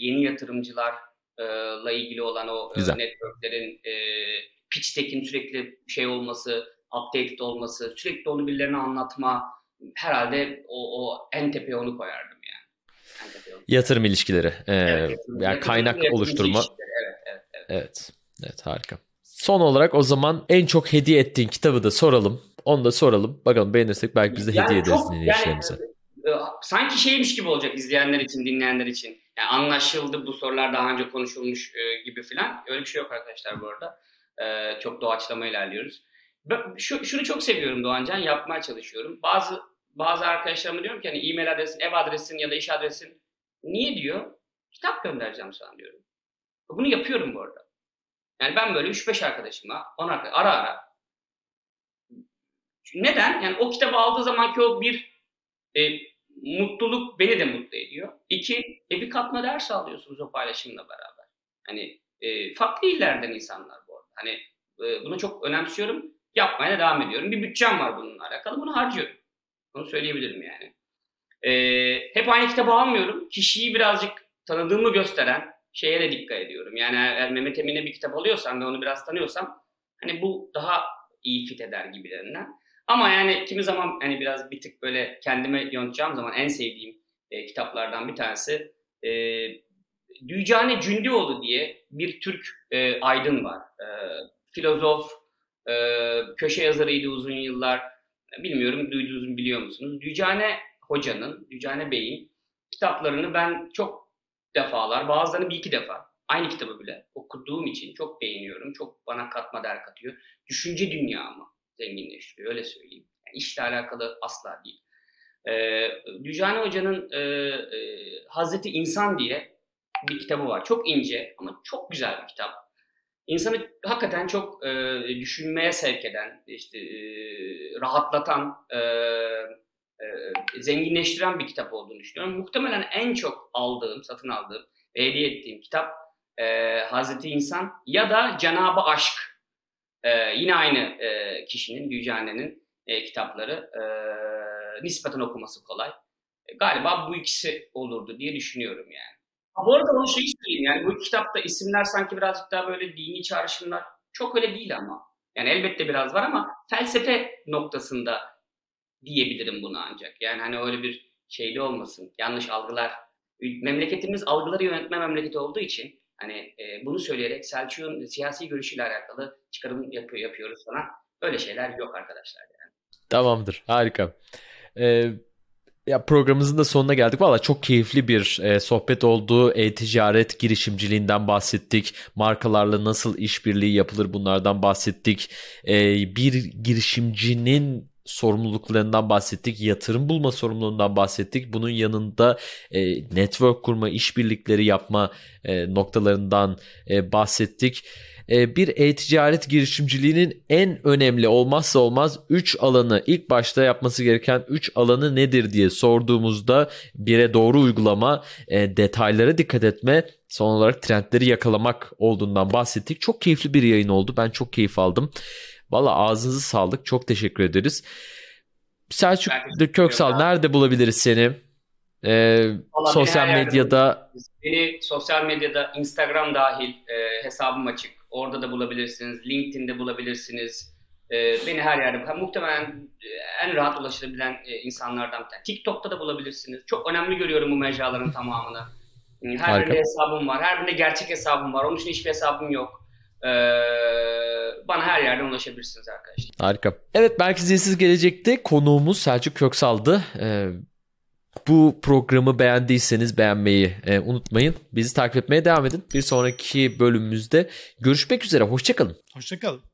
yeni yatırımcılarla ilgili olan o e, networklerin e, pitch deck'in sürekli şey olması, updated olması, sürekli onu birilerine anlatma. Herhalde o, o en tepeye onu koyardım yani. Onu. Yatırım ilişkileri. Ee, evet, yatırım, yani kaynak yatırım oluşturma. Evet evet, evet evet. Evet harika. Son olarak o zaman en çok hediye ettiğin kitabı da soralım. Onu da soralım. Bakalım beğenirsek belki biz de yani hediye ederiz dinleyicilerimize. Yani, sanki şeymiş gibi olacak izleyenler için, dinleyenler için. Yani anlaşıldı, bu sorular daha önce konuşulmuş e, gibi filan. Öyle bir şey yok arkadaşlar bu arada. E, çok doğaçlama ilerliyoruz. Ben şu, şunu çok seviyorum Doğancan, yapmaya çalışıyorum. Bazı bazı arkadaşlarıma diyorum ki hani e-mail adresin, ev adresin ya da iş adresin. Niye diyor? Kitap göndereceğim sana diyorum. Bunu yapıyorum bu arada. Yani ben böyle üç beş arkadaşıma, on arkadaş, ara ara. Neden? Yani o kitabı aldığı zamanki o bir e, mutluluk beni de mutlu ediyor. İki, e, bir katma değer sağlıyorsunuz o paylaşımla beraber. Hani e, farklı illerden insanlar bu arada. Hani e, bunu çok önemsiyorum. Yapmaya da devam ediyorum. Bir bütçem var bununla alakalı. Bunu harcıyorum. Bunu söyleyebilirim yani. E, hep aynı kitabı almıyorum. Kişiyi birazcık tanıdığımı gösteren şeye de dikkat ediyorum. Yani eğer Mehmet Emin'e bir kitap alıyorsam ve onu biraz tanıyorsam hani bu daha iyi fit eder gibilerinden. Ama yani kimi zaman hani biraz bir tık böyle kendime yontacağım zaman en sevdiğim e, kitaplardan bir tanesi e, Dücane Cündioğlu diye bir Türk e, aydın var. E, filozof, e, köşe yazarıydı uzun yıllar. Bilmiyorum duydunuz mu, biliyor musunuz? Dücane Hoca'nın, Dücane Bey'in kitaplarını ben çok defalar, bazılarını bir iki defa aynı kitabı bile okuduğum için çok beğeniyorum. Çok bana katma değer katıyor. Düşünce dünyamı zenginleştiriyor, öyle söyleyeyim. Yani işle alakalı asla değil. Ee, Dücane Hoca'nın e, e, Hazreti İnsan diye bir kitabı var. Çok ince ama çok güzel bir kitap. İnsanı hakikaten çok e, düşünmeye sevk eden, işte e, rahatlatan, e, e, zenginleştiren bir kitap olduğunu düşünüyorum. Muhtemelen en çok aldığım, satın aldığım, hediye ettiğim kitap e, Hazreti İnsan ya da Cenab-ı Aşk. Ee, yine aynı e, kişinin, Dücane'nin e, kitapları e, nispeten okuması kolay. E, galiba bu ikisi olurdu diye düşünüyorum yani. Ha, bu arada onu şey söyleyeyim yani bu kitapta isimler sanki birazcık daha böyle dini çağrışımlar çok öyle değil ama. Yani elbette biraz var ama felsefe noktasında diyebilirim bunu ancak. Yani hani öyle bir şeyli olmasın, yanlış algılar. Memleketimiz algıları yönetme memleketi olduğu için. Hani e, bunu söyleyerek Selçuk'un siyasi görüşüyle alakalı çıkarım yap- yapıyoruz falan. Öyle şeyler yok arkadaşlar yani. Tamamdır, harika. Ee, ya programımızın da sonuna geldik. Valla çok keyifli bir e, sohbet oldu. E-ticaret girişimciliğinden bahsettik. Markalarla nasıl işbirliği yapılır bunlardan bahsettik. E, bir girişimcinin sorumluluklarından bahsettik, yatırım bulma sorumluluğundan bahsettik. Bunun yanında e, network kurma, işbirlikleri yapma e, noktalarından e, bahsettik. E, bir e-ticaret girişimciliğinin en önemli olmazsa olmaz üç alanı, ilk başta yapması gereken üç alanı nedir diye sorduğumuzda bire doğru uygulama, e, detaylara dikkat etme, son olarak trendleri yakalamak olduğundan bahsettik. Çok keyifli bir yayın oldu. Ben çok keyif aldım. Valla ağzınıza sağlık. Çok teşekkür ederiz. Selçuk Köksal, nerede bulabiliriz seni? Ee, sosyal medyada. Beni sosyal medyada Instagram dahil e, hesabım açık. Orada da bulabilirsiniz. LinkedIn'de bulabilirsiniz. E, beni her yerde. Muhtemelen en rahat ulaşılabilen e, insanlardan bir tane. TikTok'ta da bulabilirsiniz. Çok önemli görüyorum bu mecraların tamamını. Her Harika. Birinde hesabım var. Her birinde gerçek hesabım var. Onun için hiçbir hesabım yok. Bana her yerden ulaşabilirsiniz arkadaşlar. Harika. Evet, Merkeziyetsiz Gelecek'te konuğumuz Selçuk Köksal'dı. Bu programı beğendiyseniz beğenmeyi unutmayın. Bizi takip etmeye devam edin. Bir sonraki bölümümüzde görüşmek üzere. Hoşçakalın. Hoşçakalın.